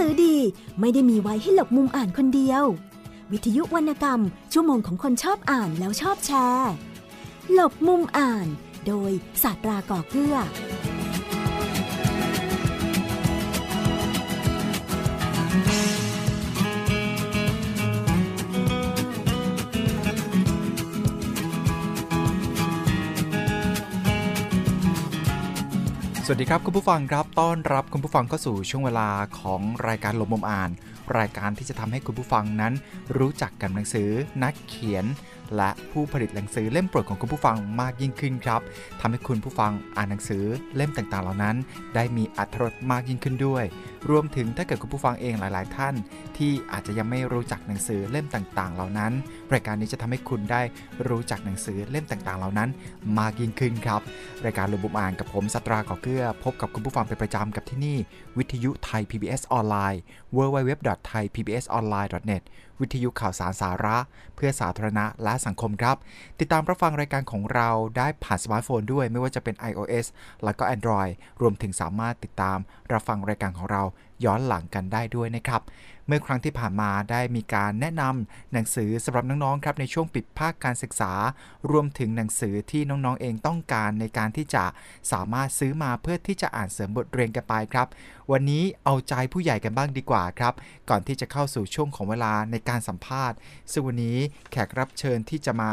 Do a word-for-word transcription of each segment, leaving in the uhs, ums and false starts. สือดีไม่ได้มีไว้ให้หลบมุมอ่านคนเดียววิทยุวรรณกรรมชั่วโมงของคนชอบอ่านแล้วชอบแชร์หลบมุมอ่านโดยศาสตราก่อเกื้อสวัสดีครับคุณผู้ฟังครับต้อนรับคุณผู้ฟังเข้าสู่ช่วงเวลาของรายการหลบมุมอ่านรายการที่จะทำให้คุณผู้ฟังนั้นรู้จักกับหนังสือนักเขียนและผู้ผลิตหนังสือเล่มโปรดของคุณผู้ฟังมากยิ่งขึ้นครับทำให้คุณผู้ฟังอ่านหนังสือเล่มต่างๆเหล่านั้นได้มีอรรถรสมากยิ่งขึ้นด้วยรวมถึงถ้าเกิดคุณผู้ฟังเองหลายๆท่านที่อาจจะยังไม่รู้จักหนังสือเล่มต่างๆเหล่านั้นรายการนี้จะทำให้คุณได้รู้จักหนังสือเล่มต่างๆเหล่านั้นมากยิ่งขึ้นครับรายการหลบมุมอ่านกับผมศาสตราก่อเกื้อพบกับคุณผู้ฟังเป็นประจำกับที่นี่วิทยุไทย พี บี เอส ออนไลน์ ดับเบิลยู ดับเบิลยู ดับเบิลยู ดอท ไทย พี บี เอส ออนไลน์ ดอท เน็ต วิทยุข่าวสารสาระเพื่อสาธารณะและสังคมครับติดตามรับฟังรายการของเราได้ผ่านสมาร์ทโฟนด้วยไม่ว่าจะเป็น ไอ โอ เอส แล้วก็ Android รวมถึงสามารถติดตามรับฟังรายการของเราย้อนหลังกันได้ด้วยนะครับเมื่อครั้งที่ผ่านมาได้มีการแนะนำหนังสือสำหรับน้องๆครับในช่วงปิดภาคการศึกษารวมถึงหนังสือที่น้องๆเองต้องการในการที่จะสามารถซื้อมาเพื่อที่จะอ่านเสริมบทเรียนกันไปครับวันนี้เอาใจผู้ใหญ่กันบ้างดีกว่าครับก่อนที่จะเข้าสู่ช่วงของเวลาในการสัมภาษณ์ซึ่งวันนี้แขกรับเชิญที่จะมา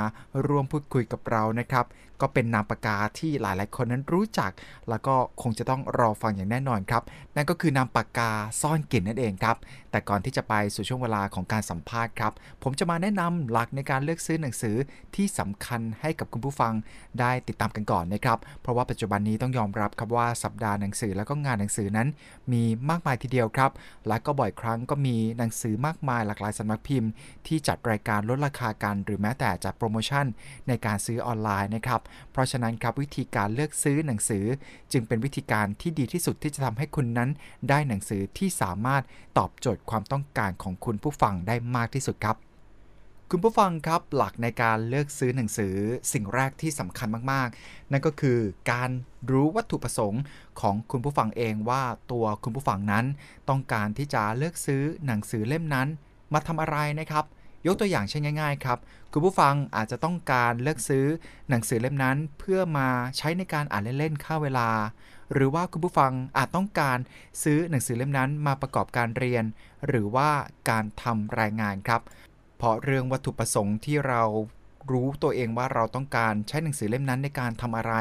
ร่วมพูดคุยกับเรานะครับก็เป็นนามปากกาที่หลายๆคนนั้นรู้จักแล้วก็คงจะต้องรอฟังอย่างแน่นอนครับนั่นก็คือนามปากกาซ่อนกลิ่นนั่นเองครับแต่ก่อนที่จะไปสู่ช่วงเวลาของการสัมภาษณ์ครับผมจะมาแนะนำหลักในการเลือกซื้อหนังสือที่สำคัญให้กับคุณผู้ฟังได้ติดตามกันก่อนนะครับเพราะว่าปัจจุบันนี้ต้องยอมรับครับว่าสัปดาห์หนังสือแล้วก็งานหนังสือนั้นมีมากมายทีเดียวครับและก็บ่อยครั้งก็มีหนังสือมากมายหลากหลายสำนักพิมพ์ที่จัดรายการลดราคากันหรือแม้แต่จัดโปรโมชั่นในการซื้อออนไลน์นะครับเพราะฉะนั้นครับวิธีการเลือกซื้อหนังสือจึงเป็นวิธีการที่ดีที่สุดที่จะทำให้คุณนั้นได้หนังสือที่สามารถตอบโจทย์ความต้องการของคุณผู้ฟังได้มากที่สุดครับคุณผู้ฟังครับหลักในการเลือกซื้อหนังสือสิ่งแรกที่สำคัญมากๆนั่นก็คือการรู้วัตถุประสงค์ของคุณผู้ฟังเองว่าตัวคุณผู้ฟังนั้นต้องการที่จะเลือกซื้อหนังสือเล่มนั้นมาทำอะไรนะครับยกตัวอย่างเช่นง่ายๆครับคุณผู้ฟังอาจจะต้องการเลือกซื้อหนังสือเล่มนั้นเพื่อมาใช้ในการอ่านเล่นๆฆ่าเวลาหรือว่าคุณผู้ฟังอาจต้องการซื้อหนังสือเล่มนั้นมาประกอบการเรียนหรือว่าการทำรายงานครับเพราะเรื่องวัตถุประสงค์ที่เรารู้ตัวเองว่าเราต้องการใช้หนังสือเล่มนั้นในการทำอะไร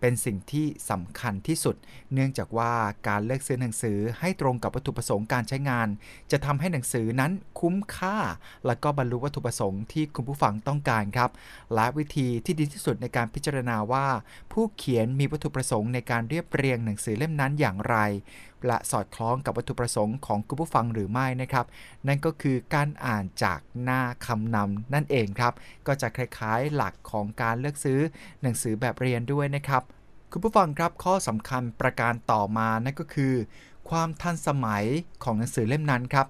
เป็นสิ่งที่สำคัญที่สุดเนื่องจากว่าการเลือกซื้อหนังสือให้ตรงกับวัตถุประสงค์การใช้งานจะทำให้หนังสือนั้นคุ้มค่าและก็บรรลุวัตถุประสงค์ที่คุณผู้ฟังต้องการครับและวิธีที่ดีที่สุดในการพิจารณาว่าผู้เขียนมีวัตถุประสงค์ในการเรียบเรียงหนังสือเล่มนั้นอย่างไรและสอดคล้องกับวัตถุประสงค์ของคุณผู้ฟังหรือไม่นะครับนั่นก็คือการอ่านจากหน้าคำนำนั่นเองครับก็จะคล้ายๆหลักของการเลือกซื้อหนังสือแบบเรียนด้วยนะครับคุณผู้ฟังครับข้อสำคัญประการต่อมานั่นก็คือความทันสมัยของหนังสือเล่มนั้นครับ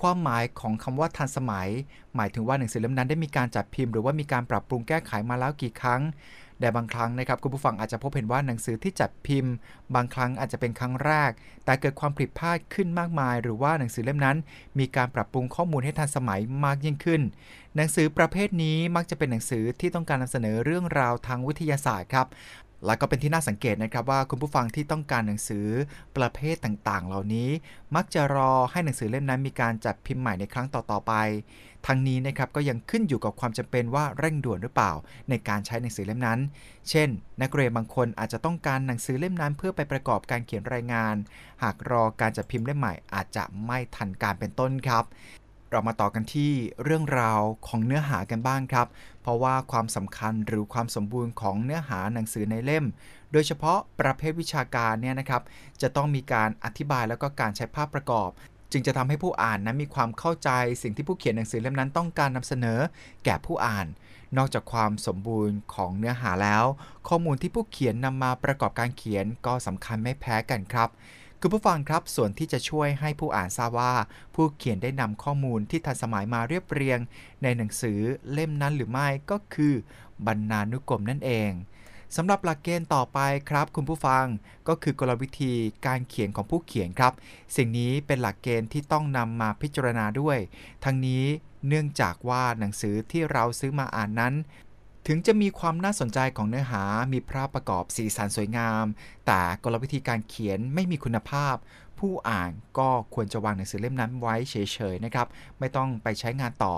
ความหมายของคำว่าทันสมัยหมายถึงว่าหนังสือเล่มนั้นได้มีการจัดพิมพ์หรือว่ามีการปรับปรุงแก้ไขมาแล้วกี่ครั้งแต่บางครั้งนะครับคุณผู้ฟังอาจจะพบเห็นว่าหนังสือที่จัดพิมพ์บางครั้งอาจจะเป็นครั้งแรกแต่เกิดความผิดพลาดขึ้นมากมายหรือว่าหนังสือเล่มนั้นมีการปรับปรุงข้อมูลให้ทันสมัยมากยิ่งขึ้นหนังสือประเภทนี้มักจะเป็นหนังสือที่ต้องการนำเสนอเรื่องราวทางวิทยาศาสตร์ครับและก็เป็นที่น่าสังเกตนะครับว่าคุณผู้ฟังที่ต้องการหนังสือประเภทต่างๆเหล่านี้มักจะรอให้หนังสือเล่มนั้นมีการจัดพิมพ์ใหม่ในครั้งต่อๆไปทั้งนี้นะครับก็ยังขึ้นอยู่กับความจำเป็นว่าเร่งด่วนหรือเปล่าในการใช้หนังสือเล่มนั้นเช่นนักเรียนบางคนอาจจะต้องการหนังสือเล่มนั้นเพื่อไปประกอบการเขียนรายงานหากรอการจัดพิมพ์เล่มใหม่อาจจะไม่ทันการเป็นต้นครับเรามาต่อกันที่เรื่องราวของเนื้อหากันบ้างครับเพราะว่าความสำคัญหรือความสมบูรณ์ของเนื้อหาหนังสือในเล่มโดยเฉพาะประเภทวิชาการเนี่ยนะครับจะต้องมีการอธิบายแล้วก็การใช้ภาพประกอบจึงจะทำให้ผู้อ่านนั้นมีความเข้าใจสิ่งที่ผู้เขียนหนังสือเล่มนั้นต้องการนำเสนอแก่ผู้อ่านนอกจากความสมบูรณ์ของเนื้อหาแล้วข้อมูลที่ผู้เขียนนำมาประกอบการเขียนก็สำคัญไม่แพ้กันครับคุณผู้ฟังครับส่วนที่จะช่วยให้ผู้อ่านทราบว่าผู้เขียนได้นำข้อมูลที่ทันสมัยมาเรียบเรียงในหนังสือเล่มนั้นหรือไม่ก็คือบรรณานุกรมนั่นเอง สำหรับหลักเกณฑ์ต่อไปครับคุณผู้ฟังก็คือกลวิธีการเขียนของผู้เขียนครับสิ่งนี้เป็นหลักเกณฑ์ที่ต้องนำมาพิจารณาด้วยทั้งนี้เนื่องจากว่าหนังสือที่เราซื้อมาอ่านนั้นถึงจะมีความน่าสนใจของเนื้อหามีภาพประกอบสีสันสวยงามแต่กลวิธีการเขียนไม่มีคุณภาพผู้อ่านก็ควรจะวางหนังสือเล่มนั้นไว้เฉยๆนะครับไม่ต้องไปใช้งานต่อ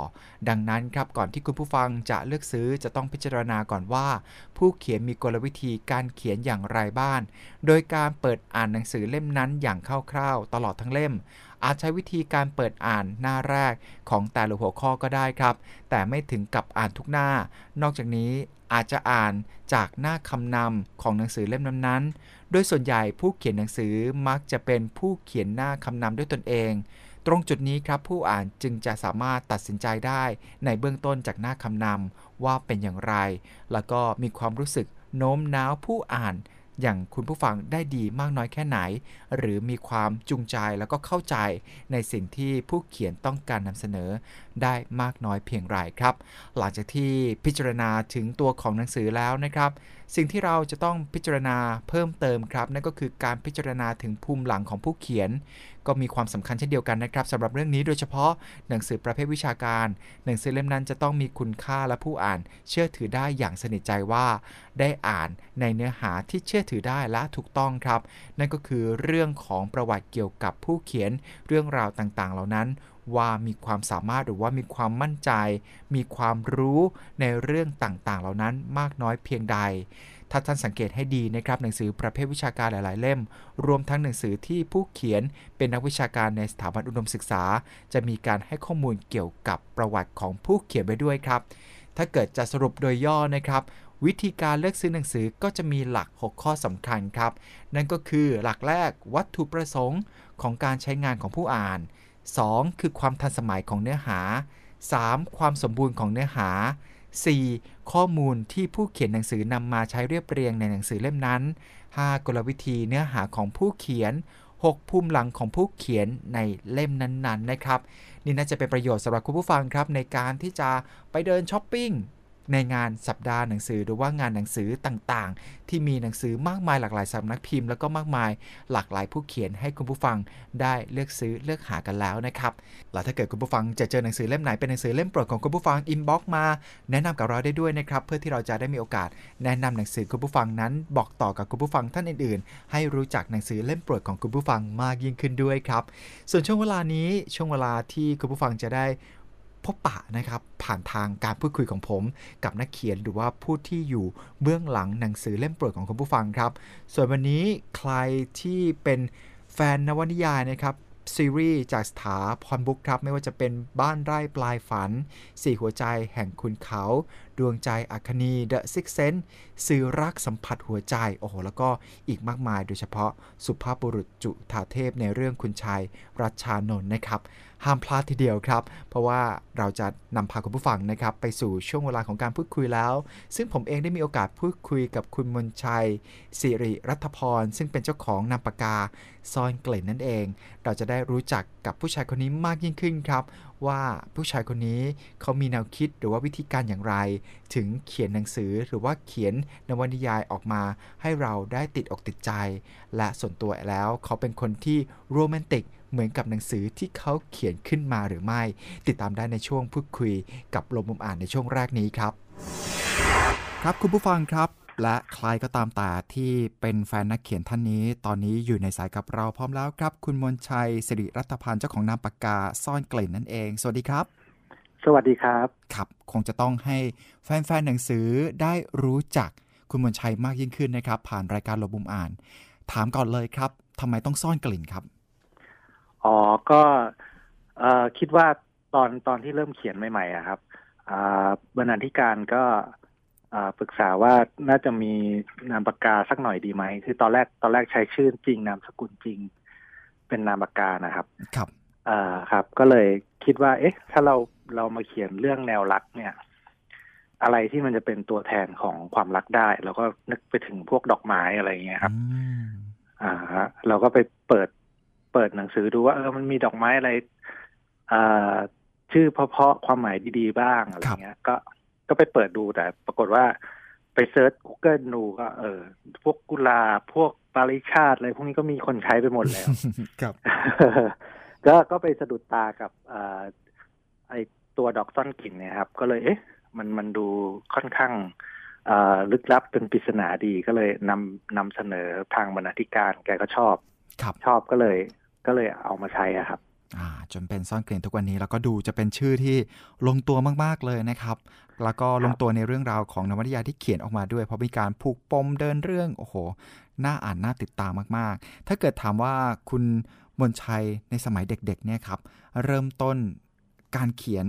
ดังนั้นครับก่อนที่คุณผู้ฟังจะเลือกซื้อจะต้องพิจารณาก่อนว่าผู้เขียนมีกลวิธีการเขียนอย่างไรบ้างโดยการเปิดอ่านหนังสือเล่มนั้นอย่างคร่าวๆตลอดทั้งเล่มอาจใช้วิธีการเปิดอ่านหน้าแรกของแต่ละหัวข้อก็ได้ครับแต่ไม่ถึงกับอ่านทุกหน้านอกจากนี้อาจจะอ่านจากหน้าคำนำของหนังสือเล่มนั้นๆโดยส่วนใหญ่ผู้เขียนหนังสือมักจะเป็นผู้เขียนหน้าคำนำด้วยตนเองตรงจุดนี้ครับผู้อ่านจึงจะสามารถตัดสินใจได้ในเบื้องต้นจากหน้าคำนำว่าเป็นอย่างไรแล้วก็มีความรู้สึกโน้มน้าวผู้อ่านอย่างคุณผู้ฟังได้ดีมากน้อยแค่ไหนหรือมีความจูงใจแล้วก็เข้าใจในสิ่งที่ผู้เขียนต้องการนำเสนอได้มากน้อยเพียงไรครับหลังจากที่พิจารณาถึงตัวของหนังสือแล้วนะครับสิ่งที่เราจะต้องพิจารณาเพิ่มเติมครับนั่นก็คือการพิจารณาถึงภูมิหลังของผู้เขียนก็มีความสำคัญเช่นเดียวกันนะครับสำหรับเรื่องนี้โดยเฉพาะหนังสือประเภทวิชาการหนังสือเล่มนั้นจะต้องมีคุณค่าและผู้อ่านเชื่อถือได้อย่างสนิทใจว่าได้อ่านในเนื้อหาที่เชื่อถือได้และถูกต้องครับนั่นก็คือเรื่องของประวัติเกี่ยวกับผู้เขียนเรื่องราวต่างๆเหล่านั้นว่ามีความสามารถหรือว่ามีความมั่นใจมีความรู้ในเรื่องต่างๆเหล่านั้นมากน้อยเพียงใดถ้าท่านสังเกตให้ดีนะครับหนังสือประเภทวิชาการหลายๆเล่มรวมทั้งหนังสือที่ผู้เขียนเป็นนักวิชาการในสถาบันอุดมศึกษาจะมีการให้ข้อมูลเกี่ยวกับประวัติของผู้เขียนไว้ด้วยครับถ้าเกิดจะสรุปโดยย่อนะครับวิธีการเลือกซื้อหนังสือก็จะมีหลักหกข้อสำคัญครับนั่นก็คือหลักแรกวัตถุประสงค์ของการใช้งานของผู้อ่านสองคือความทันสมัยของเนื้อหาสามความสมบูรณ์ของเนื้อหาสี่ข้อมูลที่ผู้เขียนหนังสือนำมาใช้เรียบเรียงในหนังสือเล่มนั้นห้ากลวิธีเนื้อหาของผู้เขียนหกภูมิหลังของผู้เขียนในเล่มนั้นๆนะครับนี่น่าจะเป็นประโยชน์สำหรับคุณผู้ฟังครับในการที่จะไปเดินช้อปปิ้งในงานสัปดาห์หนังสือหรือว่างานหนังสือต่างๆที่มีหนังสือมากมายหลากหลายสำนักพิมพ์แล้วก็มากมายหลากหลายผู้เขียนให้คุณผู้ฟังได้เลือกซื้อเลือกหากันแล้วนะครับแล้วถ้าเกิดคุณผู้ฟังจะเจอหนังสือเล่มไหนเป็นหนังสือเล่มโปรดของคุณผู้ฟังอินบ็อกซ์มาแนะนำกับเราได้ด้วยนะครับเพื่อที่เราจะได้มีโอกาสแนะนำหนังสือคุณผู้ฟังนั้นบอกต่อกับคุณผู้ฟังท่านอื่นๆให้รู้จักหนังสือเล่มโปรดของคุณผู้ฟังมากยิ่งขึ้นด้วยครับส่วนช่วงเวลานี้ช่วงเวลาที่คุณผู้ฟังจะได้พบปะนะครับผ่านทางการพูดคุยของผมกับนักเขียนหรือว่าผู้ที่อยู่เบื้องหลังหนังสือเล่มโปรดของคุณผู้ฟังครับส่วนวันนี้ใครที่เป็นแฟนนวนิยายนะครับซีรีส์จากสถาพรบุ๊กครับไม่ว่าจะเป็นบ้านไร่ปลายฝันสี่หัวใจแห่งคุณเขาดวงใจอัคนี The Sixth Sense สื่อรักสัมผัสหัวใจโอ้โหแล้วก็อีกมากมายโดยเฉพาะสุภาพบุรุษจุฑาเทพในเรื่องคุณชายรัชชานนท์นะครับห้ามพลาดทีเดียวครับเพราะว่าเราจะนำพาคุณผู้ฟังนะครับไปสู่ช่วงเวลาของการพูดคุยแล้วซึ่งผมเองได้มีโอกาสพูดคุยกับคุณมนชัยสิริรัตพรซึ่งเป็นเจ้าของนามปากกาซ่อนกลิ่นนั่นเองเราจะได้รู้จักกับผู้ชายคนนี้มากยิ่งขึ้นครับว่าผู้ชายคนนี้เขามีแนวคิดหรือว่าวิธีการอย่างไรถึงเขียนหนังสือหรือว่าเขียนนวนิยายออกมาให้เราได้ติดอกติดใจและส่วนตัวแล้วเขาเป็นคนที่โรแมนติกเหมือนกับหนังสือที่เขาเขียนขึ้นมาหรือไม่ติดตามได้ในช่วงพูดคุยกับลมมุมอ่านในช่วงแรกนี้ครับครับคุณผู้ฟังครับและใครก็ตามแต่ที่เป็นแฟนนักเขียนท่านนี้ตอนนี้อยู่ในสายกับเราพร้อมแล้วครับคุณมนชัยสิริรัตพรเจ้าของนามปากกาซ่อนกลิ่นนั่นเองสวัสดีครับสวัสดีครับครับคงจะต้องให้แฟนๆหนังสือได้รู้จักคุณมนชัยมากยิ่งขึ้นนะครับผ่านรายการลมมุมอ่านถามก่อนเลยครับทำไมต้องซ่อนกลิ่นครับอ๋อก็เอ่อคิดว่าตอนตอนที่เริ่มเขียนใหม่ๆอ่ะครับอ่าบรรณาธิการก็อ่าปรึกษาว่าน่าจะมีนามปากกาสักหน่อยดีไหมคือตอนแรกตอนแรกใช้ชื่อจริงนามสกุลจริงเป็นนามปากกานะครับครับอ่าครับก็เลยคิดว่าเอ๊ะถ้าเราเรามาเขียนเรื่องแนวรักเนี่ยอะไรที่มันจะเป็นตัวแทนของความรักได้เราก็นึกไปถึงพวกดอกไม้อะไรอย่างเงี้ยครับอ่าเราก็ไปเปิดเปิดหนังสือดูว่าเออมันมีดอกไม้อะไรอ่าชื่อเพราะๆความหมายดีๆบ้างอะไรเงี้ยก็ก็ไปเปิดดูแต่ปรากฏว่าไป ไปเซิร์ช Google ดูก็เออพวกกุลาพวกปาริชาติอะไรพวกนี้ก็มีคนใช้ไปหมดแล้วครับก็ก็ไปสะดุดตากับเอ่อไอ้ตัวดอกซ่อนกลิ่นเนี่ยครับก็เลยเอ๊ะมันมันดูค่อนข้างเอ่อลึกลับเป็นปริศนาดีก็เลยนำนำเสนอทางบรรณาธิการแกก็ชอบชอบก็เลยก็เลยเอามาใช้อ่ะครับอ่าจนเป็นซ่อนกลิ่นทุกวันนี้แล้วก็ดูจะเป็นชื่อที่ลงตัวมากๆเลยนะครับแล้วก็ลงตัวในเรื่องราวของนวนิยายที่เขียนออกมาด้วยเพราะมีการผูกปมเดินเรื่องโอ้โหน่าอ่านน่าติดตามมากๆถ้าเกิดถามว่าคุณมนชัยในสมัยเด็กๆเนี่ยครับเริ่มต้นการเขียน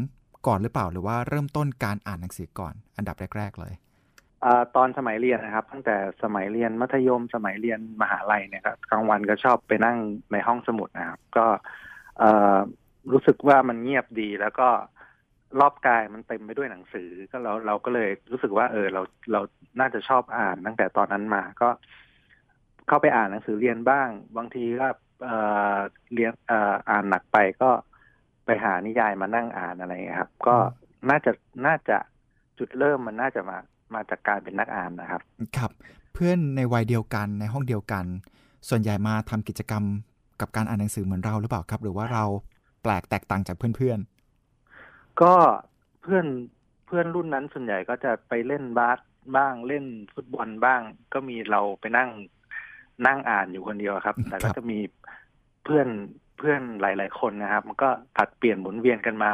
ก่อนหรือเปล่าหรือว่าเริ่มต้นการอ่านหนังสือก่อนอันดับแรกๆเลยอ่าตอนสมัยเรียนนะครับตั้งแต่สมัยเรียนมัธยมสมัยเรียนมหาลัยเนี่ยครับกลางวันก็ชอบไปนั่งในห้องสมุดนะครับก็รู้สึกว่ามันเงียบดีแล้วก็รอบกายมันเต็มไปด้วยหนังสือก็เราเราก็เลยรู้สึกว่าเออเราเราน่าจะชอบอ่านตั้งแต่ตอนนั้นมาก็เข้าไปอ่านหนังสือเรียนบ้างบางทีก็เอ่อเรียนเอ่ออ่านหนักไปก็ไปหานิยายมานั่งอ่านอะไรครับก็น่าจะน่าจะจุดเริ่มมันน่าจะมามาจากการเป็นนักอ่านนะครับครับเพื่อนในวัยเดียวกันในห้องเดียวกันส่วนใหญ่มาทำกิจกรรมกับการอ่านหนังสือเหมือนเราหรือเปล่าครับหรือว่าเราแปลกแตกต่างจากเพื่อนๆก็เพื่อนเพื่อนรุ่นนั้นส่วนใหญ่ก็จะไปเล่นบาสบ้างเล่นฟุตบอลบ้างก็มีเราไปนั่งนั่งอ่านอยู่คนเดียวครับแต่ก็จะมีเพื่อนเพื่อนหลายๆคนนะครับมันก็ผัดเปลี่ยนหมุนเวียนกันมา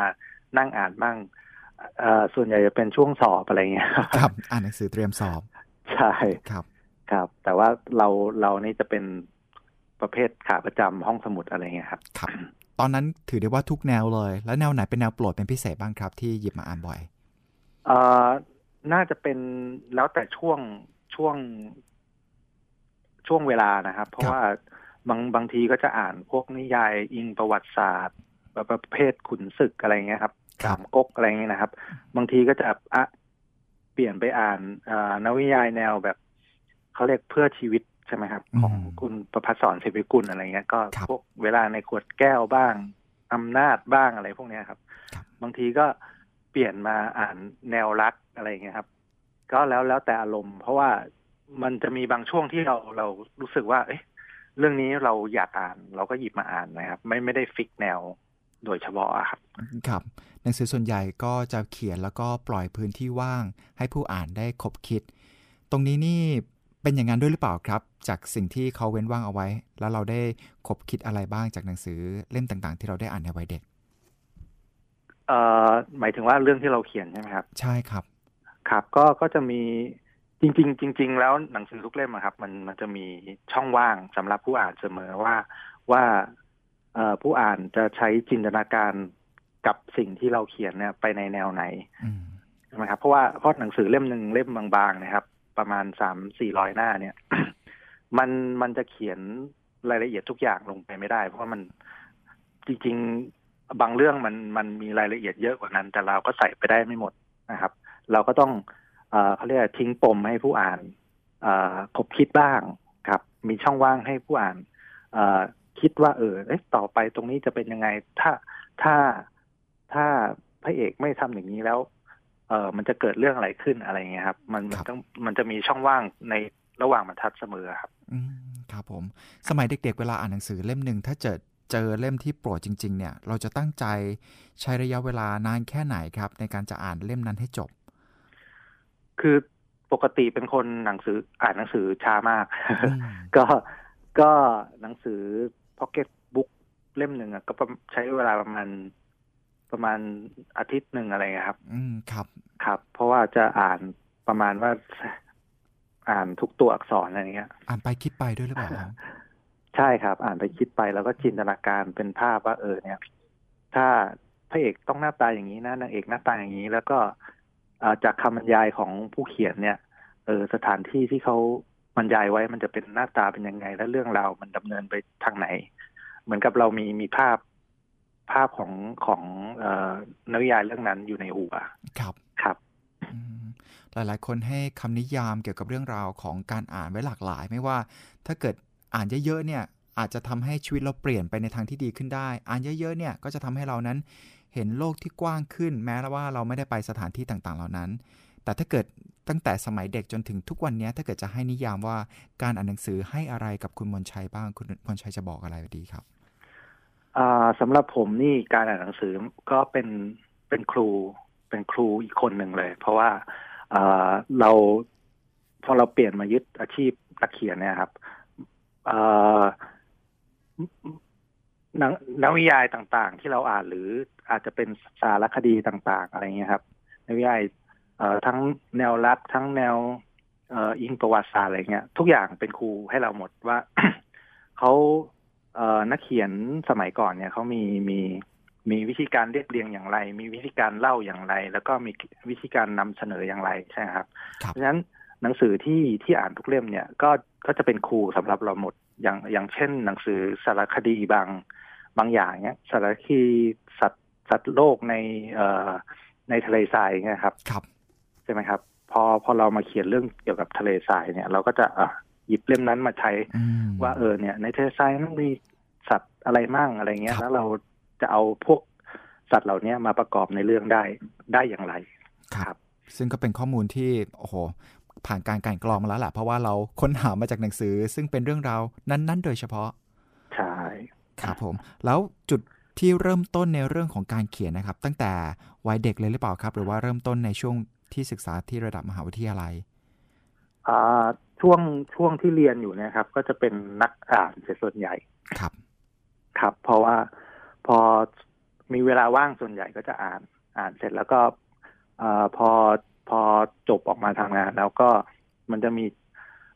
นั่งอ่านบ้างเอ่อส่วนใหญ่จะเป็นช่วงสอบอะไรเงี้ยครับอ่านหนังสือเตรียมสอบใช่ครับครับแต่ว่าเราเรานี่จะเป็นประเภทขาประจำห้องสมุดอะไรเงี้ยครับครับตอนนั้นถือได้ว่าทุกแนวเลยแล้วแนวไหนเป็นแนวโปรดเป็นพิเศษบ้างครับที่หยิบมาอ่านบ่อยเอ่อน่าจะเป็นแล้วแต่ช่วงช่วงช่วงเวลานะครับเพราะว่าบางบางทีก็จะอ่านพวกนิยายอิงประวัติศาสตร์ประเภทขุนศึกอะไรเงี้ยครับสามก๊กอะไรเงี้ยนะครับบางทีก็จะอ่ะเปลี่ยนไปอ่านนวนิยายแนวแบบเขาเรียกเพื่อชีวิตใช่ไหมครับของคุณประภัสสร เสวิกุลอะไรเงี้ยก็พวกเวลาในขวดแก้วบ้างอำนาจบ้างอะไรพวกนี้ครับบางทีก็เปลี่ยนมาอ่านแนวรักอะไรเงี้ยครับก็แล้วแล้วแต่อารมณ์เพราะว่ามันจะมีบางช่วงที่เราเรารู้สึกว่าเอ๊ะเรื่องนี้เราอยากอ่านเราก็หยิบมาอ่านนะครับไม่ไม่ได้ฟิกแนวโดยเฉพาะครับครับหนังสือส่วนใหญ่ก็จะเขียนแล้วก็ปล่อยพื้นที่ว่างให้ผู้อ่านได้คบคิดตรงนี้นี่เป็นอย่างนั้นด้วยหรือเปล่าครับจากสิ่งที่เขาเว้นว่างเอาไว้แล้วเราได้คบคิดอะไรบ้างจากหนังสือเล่มต่างๆที่เราได้อ่านในวัยเด็กเอ่อหมายถึงว่าเรื่องที่เราเขียนใช่ไหมครับใช่ครับครับก็ก็จะมีจริงๆจริงๆแล้วหนังสือทุกเล่มครับมันมันจะมีช่องว่างสำหรับผู้อ่านเสมอว่าว่าผู้อ่านจะใช้จินตนาการกับสิ่งที่เราเขียนเนี่ยไปในแนวไหนใช่ไหมครับเพราะว่าเพราะหนังสือเล่มหนึ่งเล่มบางๆนะครับประมาณ สามถึงสี่ร้อย หน้าเนี่ย มันมันจะเขียนรายละเอียดทุกอย่างลงไปไม่ได้เพราะว่ามันจริงๆบางเรื่องมันมันมีรายละเอียดเยอะกว่านั้นแต่เราก็ใส่ไปได้ไม่หมดนะครับเราก็ต้องเอ่อเขาเรียกทิ้งปมให้ผู้อ่านเอ่อคบคิดบ้างครับมีช่องว่างให้ผู้อ่านเอ่อคิดว่าเออต่อไปตรงนี้จะเป็นยังไงถ้าถ้าถ้าพระเอกไม่ทำอย่างนี้แล้วเออมันจะเกิดเรื่องอะไรขึ้นอะไรเงี้ยครับมันมันต้องมันจะมีช่องว่างในระหว่างบรรทัดเสมอครับอืมครับผมสมัยเด็กๆเวลาอ่านหนังสือเล่มนึงถ้าเจอเจอเล่มที่โปรดจริงๆเนี่ยเราจะตั้งใจใช้ระยะเวลานานแค่ไหนครับในการจะอ่านเล่มนั้นให้จบคือปกติเป็นคนหนังสืออ่านหนังสือช้ามาก ก็ก็หนังสือpocket book เล่มหนึ่งอ่ะก็ใช้เวลาประมาณประมาณอาทิตย์หนึ่งอะไรครับอืมครับครับเพราะว่าจะอ่านประมาณว่าอ่านทุกตัวอักษรอะไรเงี้ยอ่านไปคิดไปด้วยหรือเปล่าใช่ครับอ่านไปคิดไปแล้วก็จินตนาการเป็นภาพว่าเออเนี่ยถ้าพระเอกต้องหน้าตาอย่างนี้นะนางเอกหน้าตาอย่างนี้แล้วก็จากคำบรรยายของผู้เขียนเนี่ยเออสถานที่ที่เขาบรรยายไว้มันจะเป็นหน้าตาเป็นยังไงและเรื่องราวมันดำเนินไปทางไหนเหมือนกับเรามีมีภาพภาพของของเอ่อนวนิยายเรื่องนั้นอยู่ในหัวครับครับหลายๆคนให้คำนิยามเกี่ยวกับเรื่องราวของการอ่านไว้หลากหลายไม่ว่าถ้าเกิดอ่านเยอะๆเนี่ยอาจจะทำให้ชีวิตเราเปลี่ยนไปในทางที่ดีขึ้นได้อ่านเยอะๆเนี่ยก็จะทำให้เรานั้นเห็นโลกที่กว้างขึ้นแม้ว่าเราไม่ได้ไปสถานที่ต่างๆเหล่านั้นแต่ถ้าเกิด ตั้งแต่สมัยเด็กจนถึงทุกวันนี้ถ้าเกิดจะให้นิยามว่าการอ่านหนังสือให้อะไรกับคุณมนชัยบ้างคุณมนชัยจะบอกอะไรดีครับอ่าสำหรับผมนี่การอ่านหนังสือก็เป็นเป็นครูเป็นครูอีกคนหนึ่งเลยเพราะว่าอ่าเราพอเราเปลี่ยนมายึดอาชีพนักเขียนเนี่ยครับอ่านักวิทยายต่างๆที่เราอ่านหรืออาจจะเป็นสารคดีต่างๆอะไรเงี้ยครับนักวิทยายทั้งแนวลับทั้งแนวอิงประวัติศาสตร์อะไรเงี้ยทุกอย่างเป็นครูให้เราหมดว่า เขานักเขียนสมัยก่อนเนี่ยเขามีมีมีวิธีการเรียบเรียงอย่างไรมีวิธีการเล่าอย่างไรแล้วก็มีวิธีการนำเสนออย่างไรใช่ครับเพราะฉะนั้นหนังสือที่ที่อ่านทุกเล่มเนี่ยก็ก็จะเป็นครูสำหรับเราหมดอย่างอย่างเช่นหนังสือสารคดีบางบางอย่างเนี่ยสารคดีสัตว์สัตว์โลกในเอ่อในทะเลทรายเนี่ยครับครับใช่ไหมครับพอพอเรามาเขียนเรื่องเกี่ยวกับทะเลทรายเนี่ยเราก็จะอ่ะหยิบเล่มนั้นมาใช้ว่าเออเนี่ยในทะเลทรายมันมีสัตว์อะไรมั่งอะไรเงี้ยแล้วเราจะเอาพวกสัตว์เหล่านี้มาประกอบในเรื่องได้ได้อย่างไรครับซึ่งก็เป็นข้อมูลที่โอ้โหผ่านการกลั่นกรองมาแล้วแหละเพราะว่าเราค้นหามาจากหนังสือซึ่งเป็นเรื่องราวนั้นๆโดยเฉพาะใช่ครับผมแล้วจุดที่เริ่มต้นในเรื่องของการเขียนนะครับตั้งแต่วัยเด็กเลยหรือเปล่าครับหรือว่าเริ่มต้นในช่วงที่ศึกษาที่ระดับมหาวิทยาลัยอ่าช่วงช่วงที่เรียนอยู่นะครับก็จะเป็นนักอ่านเป็นส่วนใหญ่ครับครับเพราะว่าพอมีเวลาว่างส่วนใหญ่ก็จะอ่านอ่านเสร็จแล้วก็อ่าพอพอจบออกมาทำงานแล้วก็มันจะมี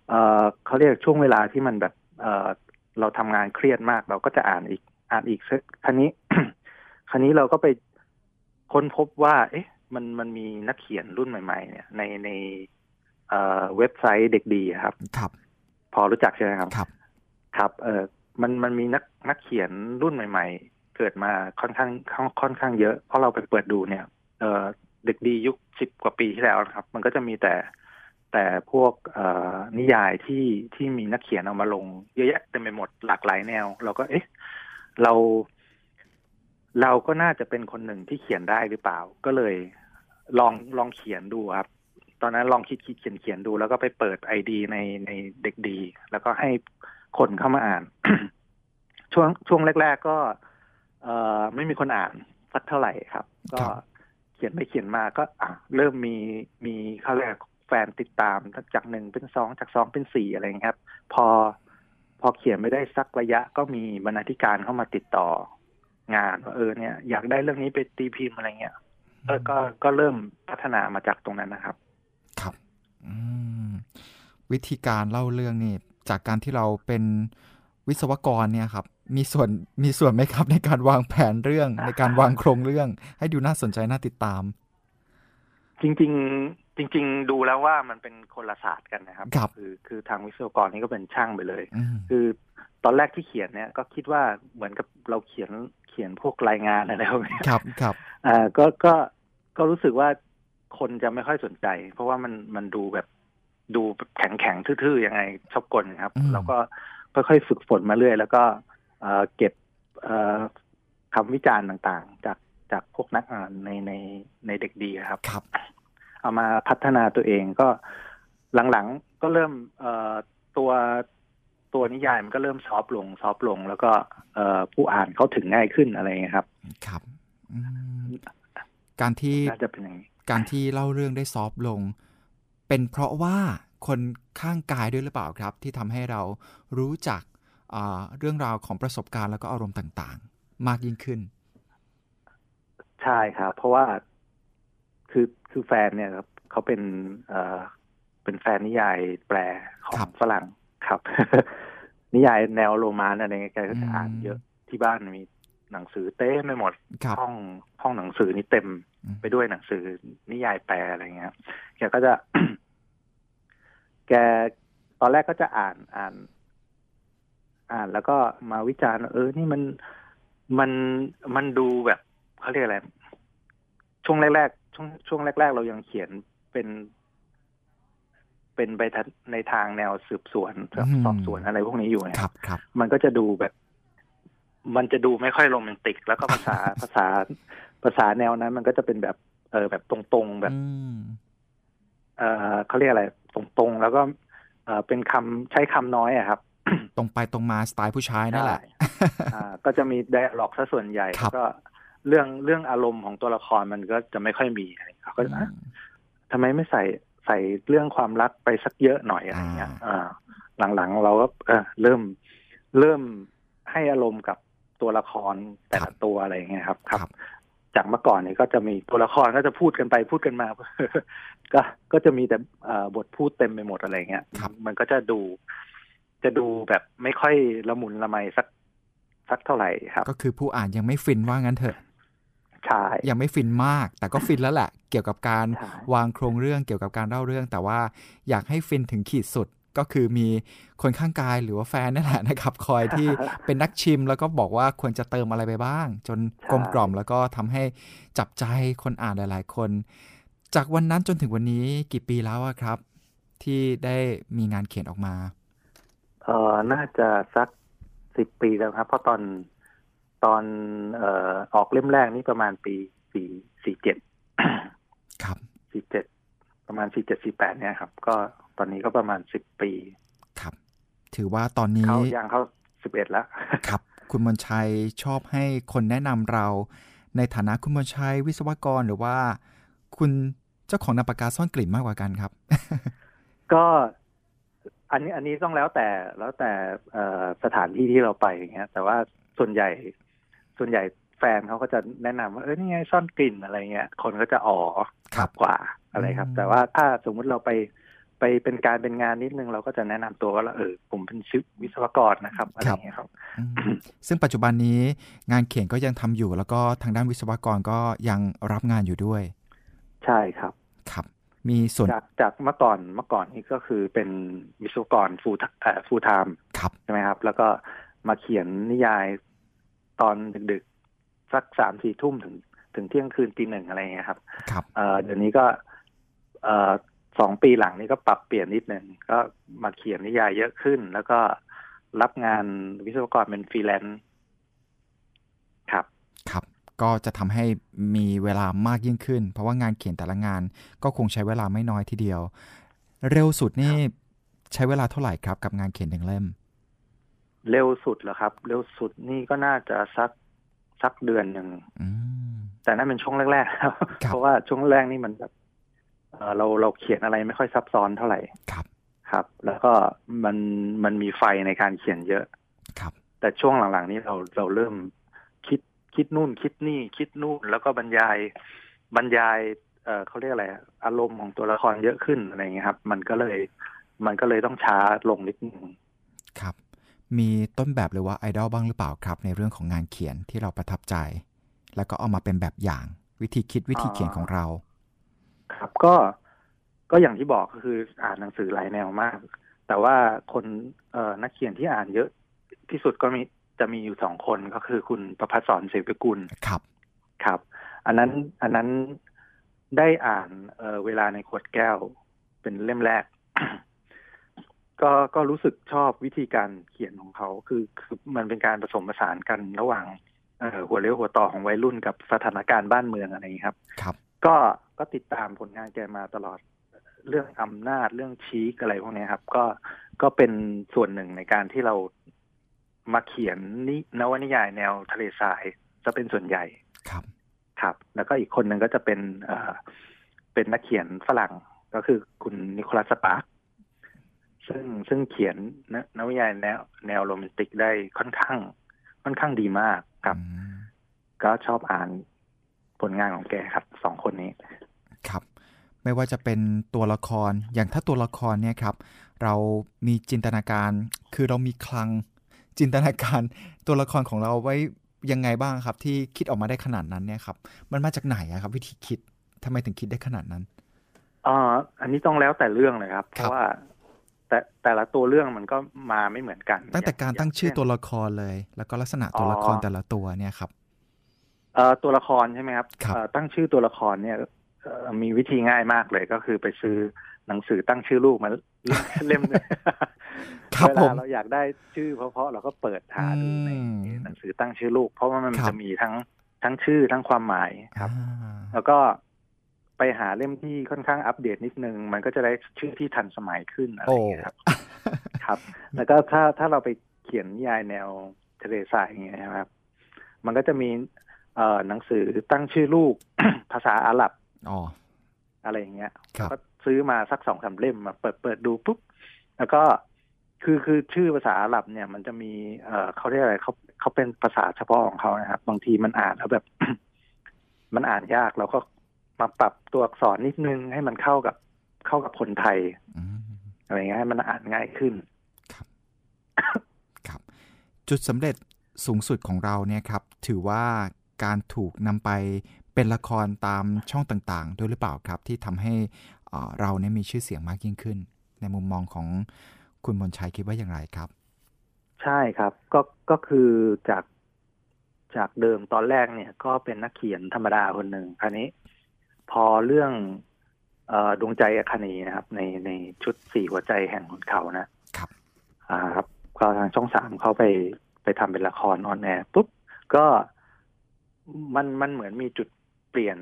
เอ่อเขาเรียกช่วงเวลาที่มันแบบเอ่อเราทำงานเครียดมากเราก็จะอ่านอีกอ่านอีกคันนี้ คันนี้เราก็ไปค้นพบว่าเอ๊ะมันมันมีนักเขียนรุ่นใหม่ๆเนี่ยในในเอ่อเว็บไซต์เด็กดีครับครับพอรู้จักใช่ไหมครับครับครับเอ่อมันมันมีนักนักเขียนรุ่นใหม่ๆเกิดมาค่อนข้างค่อนข้างเยอะเพราะเราไปเปิดดูเนี่ยเอ่อเด็กดียุคสิบกว่าปีที่แล้วนะครับมันก็จะมีแต่แต่พวกนิยายที่ที่มีนักเขียนเอามาลงเยอะแยะเต็มไปหมดหลากหลายแนวเราก็เอ๊ะเราเราก็น่าจะเป็นคนหนึ่งที่เขียนได้หรือเปล่าก็เลยลองลองเขียนดูครับตอนนั้นลองคิดคิดเขียนเขียนดูแล้วก็ไปเปิด ไอ ดี ในในเด็กดีแล้วก็ให้คนเข้ามาอ่าน ช่วงช่วงแรกๆก็ไม่มีคนอ่านสักเท่าไหร่ครับก็เขียนไปเขียนมาก็เริ่มมีมีเขาเรียกแฟนติดตามจากหนึ่งเป็นสองจากสองเป็นสี่อะไรเงี้ยครับพอพอเขียนไม่ได้สักระยะก็มีบรรณาธิการเข้ามาติดต่องานว่าเออเนี่ยอยากได้เรื่องนี้ไปตีพิมพ์อะไรเงี้ยแล้วก็ก็เริ่มพัฒนามาจากตรงนั้นนะครับครับวิธีการเล่าเรื่องนี่จากการที่เราเป็นวิศวกรเนี่ยครับมีส่วนมีส่วนไหมครับในการวางแผนเรื่องในการวางโครงเรื่องให้ดูน่าสนใจน่าติดตามจริงๆจริงๆดูแล้วว่ามันเป็นคนละศาสตร์กันนะครับคือคือทางวิศวกรนี่ก็เป็นช่างไปเลยคือตอนแรกที่เขียนเนี่ยก็คิดว่าเหมือนกับเราเขียนเขียนพวกรายงานอะไรแบบนี้ครับครับอ่าก็ก็ก็รู้สึกว่าคนจะไม่ค่อยสนใจเพราะว่ามันมันดูแบบดูแข็งแข็งทื่อๆยังไงชอบกลครับแล้วก็ค่อยๆฝึกฝนมาเรื่อยแล้วก็เอ่อเก็บเอ่อคำวิจารณ์ต่างๆจากจากพวกนักอ่านในในในเด็กดีครับครับเอามาพัฒนาตัวเองก็หลังๆก็เริ่มเอ่อตัวตัวนิยายมันก็เริ่มซอฟต์ลงซอฟต์ลงแล้วก็เอ่อผู้อ่านเขาถึงง่ายขึ้นอะไรอย่างเงี้ยครับครับการที่การที่เล่าเรื่องได้ซอฟต์ลงเป็นเพราะว่าคนข้างกายด้วยหรือเปล่าครับที่ทำให้เรารู้จักเรื่องราวของประสบการณ์แล้วก็อารมณ์ต่างๆมากยิ่งขึ้นใช่ครับเพราะว่าคือคือแฟนเนี่ยครับเขาเป็นเอ่อเป็นแฟนนิยายแปลของฝรั่งครับ นิยายแนวโรแมนต์อะไรเงี้ยแกก็จะอ่านเยอะที่บ้านมีหนังสือเต็มไปหมดห้องห้องหนังสือนี่เต็มไปด้วยหนังสือนิยายแปลอะไรเงี้ยแกก็จะ แกตอนแรกก็จะอ่านอ่านอ่านแล้วก็มาวิจารณ์เออนี่มันมันมันดูแบบเขาเรียกอะไรช่วงแรกๆช่วงช่วงแรกๆเรายังเขียนเป็นเป็นไปในทางแนวสืบสวนสอบสวนอะไรพวกนี้อยู่นะครับมันก็จะดูแบบมันจะดูไม่ค่อยโรแมนติกแล้วก็ภาษาภาษาภาษาแนวนั้นมันก็จะเป็นแบบเออแบบตรงๆแบบ เอ่อเขาเรียกอะไรตรงๆแล้วก็เอ่อเป็นคำใช้คำน้อยอ่ะครับตรงไปตรงมาสไตล์ผู้ชายนั่นแหละอ่าก็จะมีไดอะล็อกซะส่วนใหญ่ก็เรื่องเรื่องอารมณ์ของตัวละครมันก็จะไม่ค่อยมีอะไรเขาก็นะทำไมไม่ใส่ใส่เรื่องความรักไปสักเยอะหน่อยอะไรเงี้ยอ่าหลังๆเราก็เออเริ่มเริ่มให้อารมณ์กับตัวละครแต่ละตัวอะไรเงี้ยครับครับจากเมื่อก่อนเนี่ยก็จะมีตัวละครก็จะพูดกันไปพูดกันมาก็ก็จะมีแต่บทพูดเต็มไปหมดอะไรเงี้ยมันก็จะดูจะดูแบบไม่ค่อยละมุนละไมสักสักเท่าไหร่ครับก็คือผู้อ่านยังไม่ฟินว่างั้นเถอะใช่ยังไม่ฟินมากแต่ก็ฟินแล้วแหละเกี่ยวกับการวางโครงเรื่องเกี่ยวกับการเล่าเรื่องแต่ว่าอยากให้ฟินถึงขีดสุดก็คือมีคนข้างกายหรือว่าแฟนนั่นแหละนะครับคอยที่เป็นนักชิมแล้วก็บอกว่าควรจะเติมอะไรไปบ้างจนกลมกล่อมแล้วก็ทำให้จับใจคนอ่านหลายๆคนจากวันนั้นจนถึงวันนี้กี่ปีแล้วครับที่ได้มีงานเขียนออกมาเออน่าจะสักสิบปีแล้วครับเพราะตอนตอนเอ่อออกเล่มแรกนี่ประมาณปีสี่สิบเจ็ดครับสี่สิบเจ็ดประมาณสี่สิบเจ็ด สี่สิบแปดเนี่ยครับก็ตอนนี้ก็ประมาณสิบปีครับถือว่าตอนนี้เขายังเขาสิบเอ็ดแล้วครับคุณมนชัยชอบให้คนแนะนำเราในฐานะคุณมนชัยวิศวกรหรือว่าคุณเจ้าของนามปากกาซ่อนกลิ่นมากกว่ากันครับก็อันนี้อันนี้ต้องแล้วแต่แล้วแต่สถานที่ที่เราไปอย่างเงี้ยแต่ว่าส่วนใหญ่ส่วนใหญ่แฟนเขาก็จะแนะนำว่าเอ้ยนี่ไงซ่อนกลิ่นอะไรเงี้ยคนก็จะอ๋อครับกว่าอะไรครับแต่ว่าถ้าสมมุติเราไปไปเป็นการเป็นงานนิดนึงเราก็จะแนะนำตัวว่าเออผมเป็นชื่อวิศวกรนะครับอะไรเงี้ยครับซึ่งปัจจุบันนี้งานเขียนก็ยังทำอยู่แล้วก็ทางด้านวิศวกรก็ยังรับงานอยู่ด้วยใช่ครับครับมีส่วนจากจากเมื่อก่อนเมื่อก่อนนี่ก็คือเป็นวิศวกรฟูลเอ่อฟูลไทม์ครับใช่ไหมครับแล้วก็มาเขียนนิยายตอนดึกๆสัก สามสี่ ทุ่มถึงถึงเที่ยงคืนตีหนึ่งอะไรเงี้ยครับครับเอ่อเดี๋ยวนี้ก็เอ่อสองปีหลังนี่ก็ปรับเปลี่ยนนิดนึงก็มาเขียนนิยายเยอะขึ้นแล้วก็รับงานวิศวกรเป็นฟรีแลนซ์ครับครับก็จะทำให้มีเวลามากยิ่งขึ้นเพราะว่างานเขียนแต่ละงานก็คงใช้เวลาไม่น้อยทีเดียวเร็วสุดนี่ใช้เวลาเท่าไหร่ครับกับงานเขียนหนึ่งเล่มเร็วสุดเหรอครับเร็วสุดนี่ก็น่าจะสักสักเดือนหนึ่งแต่นั่นเป็นช่วงแรกๆครับเพราะว่าช่วงแรกนี่มันแบบเราเราเขียนอะไรไม่ค่อยซับซ้อนเท่าไหร่ครับครับแล้วก็มันมันมีไฟในการเขียนเยอะครับแต่ช่วงหลังๆนี้เราเราเริ่มคิดคิดนู่นคิดนี่คิดนู่นแล้วก็บรรยายบรรยายเอ่อเขาเรียกอะไรอารมณ์ของตัวละครเยอะขึ้นอะไรเงี้ยครับมันก็เลยมันก็เลยต้องช้าลงนิดนึงครับมีต้นแบบหรือว่าไอดอลบ้างหรือเปล่าครับในเรื่องของงานเขียนที่เราประทับใจแล้วก็เอามาเป็นแบบอย่างวิธีคิดวิธีเขียนของเราครับก็ก็อย่างที่บอกก็คืออ่านหนังสือหลายแนวมากแต่ว่าคนเอ่อนักเขียนที่อ่านเยอะที่สุดก็มีจะมีอยู่สองคนก็คือคุณประภัสสรเสวิกุลครับครับอันนั้นอันนั้นได้อ่านเอ่อเวลาในขวดแก้วเป็นเล่มแรก ก็ก็รู้สึกชอบวิธีการเขียนของเขาคือคือมันเป็นการผสมผสานกันระหว่างเอ่อหัวเลี้ยวหัวต่อของวัยรุ่นกับสถานการณ์บ้านเมืองอะไรอย่างนี้ครับครับก็ก็ติดตามผลงานแกมาตลอดเรื่องอำนาจเรื่องชี้อะไรพวกนี้ครับก็ก็เป็นส่วนหนึ่งในการที่เรามาเขียนนินวนิยายแนวทะเลทรายจะเป็นส่วนใหญ่ครับครับแล้วก็อีกคนหนึ่งก็จะเป็นเอ่อเป็นนักเขียนฝรั่งก็คือคุณนิโคลัส สปาร์คซึ่งซึ่งเขียนนวนิยายแนวแนวโรแมนติกได้ค่อนข้างค่อนข้างดีมากครับก็ชอบอ่านผลงานของแกครับสองคนนี้ครับไม่ว่าจะเป็นตัวละครอย่างถ้าตัวละครเนี่ยครับเรามีจินตนาการคือเรามีคลังจินตนาการตัวละครของเราไว้ยังไงบ้างครับที่คิดออกมาได้ขนาดนั้นเนี่ยครับมันมาจากไหนอะครับวิธีคิดทำไมถึงคิดได้ขนาดนั้นอ่าอันนี้ต้องแล้วแต่เรื่องเลยครับเพราะว่าแต่แต่ละตัวเรื่องมันก็มาไม่เหมือนกันตั้งแต่การตั้งชื่อตัวละครเลยแล้วก็ลักษณะตัวละครแต่ละตัวเนี่ยครับเอ่อตัวละครใช่ไหมครับตั้งชื่อตัวละครเนี่ยมีวิธีง่ายมากเลยก็คือไปซื้อหนังสือตั้งชื่อลูกมาเล่มนึงเวลาเราอยากได้ชื่อเพราะๆเราก็เปิดหาดูในหนังสือตั้งชื่อลูกเพราะว่ามันจะมีทั้งทั้งชื่อทั้งความหมายครับแล้วก็ ไปหาเล่มที่ค่อนข้างอัปเดตนิดนึงมันก็จะได้ชื่อที่ทันสมัยขึ้นอะไรอย่างเงี้ยครับครับแล้วก็ถ้าถ้าเราไปเขียนนิยายแนวทะเลทรายอย่างเงี้ยครับมันก็จะมีเอ่อหนังสือตั้งชื่อลูก ภาษาอาหรับอ๋ออะไรอย่างเงี้ยก็ซื้อมาสัก สองสาม เล่มมาเปิดเปิดดูปุ๊บแล้วก็คือคือชื่อภาษาอาหรับเนี่ยมันจะมีเอ่อเค้าเรียกอะไรเค้าเค้าเป็นภาษาเฉพาะของเค้านะครับบางทีมันอ่านแล้วแบบ มันอ่านยากเราก็มาปรับตัวอักษรนิดนึงให้มันเข้ากับเข้ากับคนไทยอะไรเงี้ยให้มันอ่านง่ายขึ้นครับ ครับจุดสำเร็จสูงสุดของเราเนี่ยครับถือว่าการถูกนำไปเป็นละครตามช่องต่างๆด้วยหรือเปล่าครับที่ทำให้เราเนี่ยมีชื่อเสียงมากยิ่งขึ้นในมุมมองของคุณมนชัยคิดว่าอย่างไรครับใช่ครับก็ก็คือจากจากเดิมตอนแรกเนี่ยก็เป็นนักเขียนธรรมดาคนหนึ่งคราวนี้พอเรื่องเอ่อดวงใจอัคนีนะครับในในชุดสี่หัวใจแห่งขุนเขานะครับอ่าครับก็ทางช่องสามเขาไปไปทำเป็นละครออนแอร์ปุ๊บก็มันมันเหมือนมีจุดเปลี่ยน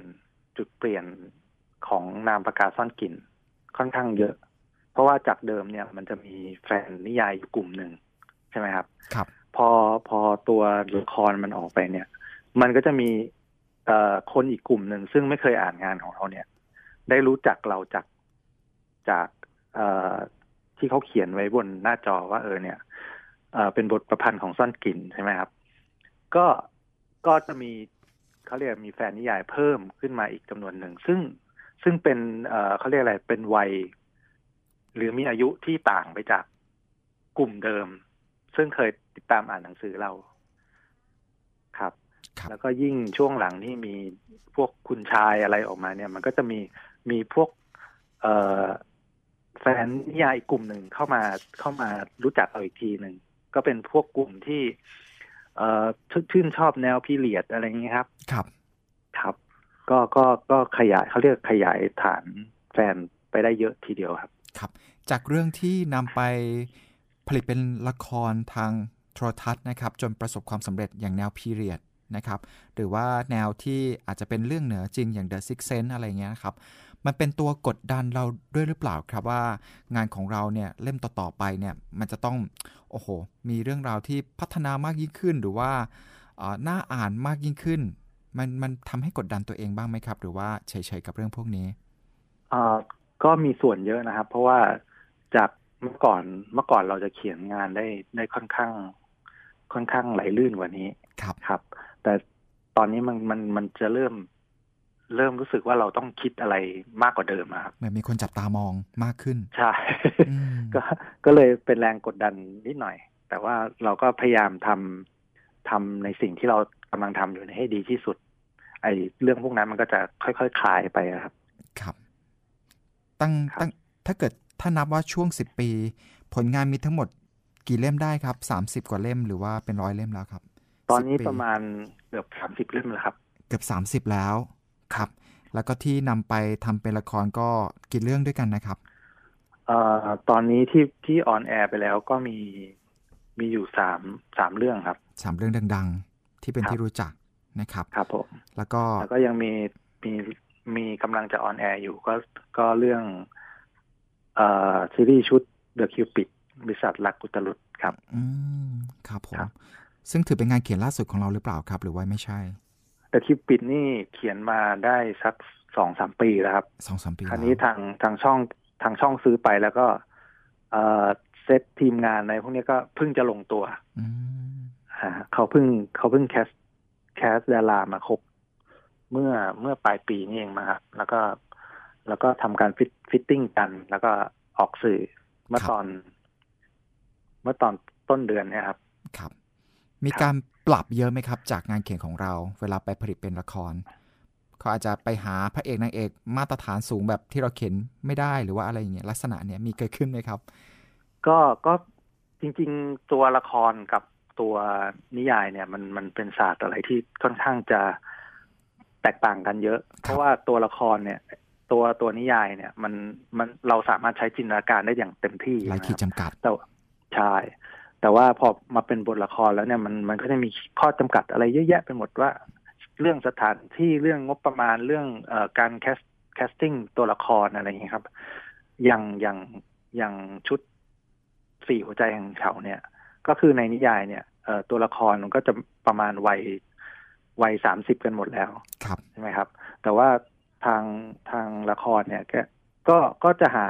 จุดเปลี่ยนของนามปากกาซ่อนกลิ่นค่อนข้างเยอะเพราะว่าจากเดิมเนี่ยมันจะมีแฟนนิยายอยู่กลุ่มหนึ่งใช่ไหมครับครับพอพอตัวละครมันออกไปเนี่ยมันก็จะมีเอ่อคนอีกกลุ่มหนึ่งซึ่งไม่เคยอ่านงานของเราเนี่ยได้รู้จักเราจากจากเอ่อที่เขาเขียนไว้บนหน้าจอว่าเออเนี่ยเอ่อเป็นบทประพันธ์ของซ่อนกลิ่นใช่ไหมครับก็ก็จะมีเขาเรียกมีแฟนนิยายเพิ่มขึ้นมาอีกจำนวนหนึ่งซึ่งซึ่งเป็นเอ่อเขาเรียกอะไรเป็นวัยหรือมีอายุที่ต่างไปจากกลุ่มเดิมซึ่งเคยติดตามอ่านหนังสือเราครับแล้วก็ยิ่งช่วงหลังนี่มีพวกคุณชายอะไรออกมาเนี่ยมันก็จะมีมีพวกเอ่อแฟนนิยายอีกกลุ่มหนึ่งเข้ามาเข้ามารู้จักเราอีกทีหนึ่งก็เป็นพวกกลุ่มที่เอ่อชื่นชอบแนวพีเรียดอะไรอย่างนี้ครับครับครับก็ก็ก็ขยายเขาเรียกขยายฐานแฟนไปได้เยอะทีเดียวครับครับจากเรื่องที่นำไปผลิตเป็นละครทางโทรทัศน์นะครับจนประสบความสำเร็จอย่างแนวพีเรียดนะครับหรือว่าแนวที่อาจจะเป็นเรื่องเหนือจริงอย่าง The Sixth Sense อะไรเงี้ยนะครับมันเป็นตัวกดดันเราด้วยหรือเปล่าครับว่างานของเราเนี่ยเล่มต่อๆไปเนี่ยมันจะต้องโอ้โหมีเรื่องราวที่พัฒนามากยิ่งขึ้นหรือว่าน่าอ่านมากยิ่งขึ้นมันมันทำให้กดดันตัวเองบ้างไหมครับหรือว่าเฉยๆกับเรื่องพวกนี้อ่าก็มีส่วนเยอะนะครับเพราะว่าจากเมื่อก่อนเมื่อก่อนเราจะเขียนงานได้ได้ค่อนข้างค่อนข้างไหลลื่นกว่านี้ครับครับแต่ตอนนี้มันมันมันจะเริ่มเริ่มรู้สึกว่าเราต้องคิดอะไรมากกว่าเดิมครับเหมือนมีคนจับตามองมากขึ้นใช่ ก็ก็เลยเป็นแรงกดดันนิดหน่อยแต่ว่าเราก็พยายามทำทำในสิ่งที่เรากำลังทำอยู่ให้ดีที่สุดไอ้เรื่องพวกนั้นมันก็จะค่อยๆ ค, คลายไปครับครับตั้งตั้งถ้าเกิดถ้านับว่าช่วงสิบปีผลงานมีทั้งหมดกี่เล่มได้ครับสามสิบกว่าเล่มหรือว่าเป็นร้อยเล่มแล้วครับตอนนี้ประมาณเกือบสามสิบเล่มแล้วครับเกือบสามสิบแล้วครับแล้วก็ที่นำไปทำเป็นละครก็กี่เรื่องด้วยกันนะครับเอ่อตอนนี้ที่ที่ออนแอร์ไปแล้วก็มีมีอยู่สาม สามเรื่องครับสามเรื่องดังๆที่เป็นที่รู้จักนะครับครับผมแล้วก็แล้วก็ยังมีมีมีกำลังจะออนแอร์อยู่ก็ก็เรื่องเอ่อซีรีส์ชุด The Cupid บริษัทรักอุตรุดครับอืมครับผมซึ่งถือเป็นงานเขียนล่าสุดของเราหรือเปล่าครับหรือว่าไม่ใช่ The Cupid นี่เขียนมาได้สัก สองสาม ปีแล้วครับ สองสาม ปีคราวนี้ทางทางช่องทางช่องซื้อไปแล้วก็เอ่อเซตทีมงานในพวกนี้ก็เพิ่งจะลงตัวอืมฮะเขาเพิ่งเขาเพิ่งแคสแคสดารามาครบเมื่อเมื่อปลายปีนี่เองมาครับแล้วก็แล้วก็ทำการฟิตติ้งกันแล้วก็ออกสื่อเมื่อตอนเมื่อตอนต้นเดือนเนี่ยครับครับมีการปรับเยอะไหมครับจากงานเขียนของเราเวลาไปผลิตเป็นละครเขาอาจจะไปหาพระเอกนางเอกมาตรฐานสูงแบบที่เราเขียนไม่ได้หรือว่าอะไรอย่างเงี้ยลักษณะเนี้ยมีเกิดขึ้นไหมครับก็ก็จริงๆตัวละครกับตัวนิยายเนี่ยมันมันเป็นศาสตร์อะไรที่ค่อนข้างจะแตกต่างกันเยอะเพราะว่าตัวละครเนี่ยตัวตัวนิยายเนี่ยมันมันเราสามารถใช้จินตนาการได้อย่างเต็มที่ไร้ขีดจำกัดแต่ใช่แต่ว่าพอมาเป็นบทละครแล้วเนี่ยมันมันก็จะมีข้อจำกัดอะไรเยอะแยะไปหมดว่าเรื่องสถานที่เรื่องงบประมาณเรื่องเอ่อการแคส แคสติ้งตัวละครอะไรอย่างนี้ครับอย่างอย่างอย่างชุดสี่หัวใจแห่งเขาเนี่ยก็คือในนิยายเนี่ยตัวละครมันก็จะประมาณวัยวัยสามสิบกันหมดแล้วใช่ไหมครับแต่ว่าทางทางละครเนี่ยก็ก็จะหา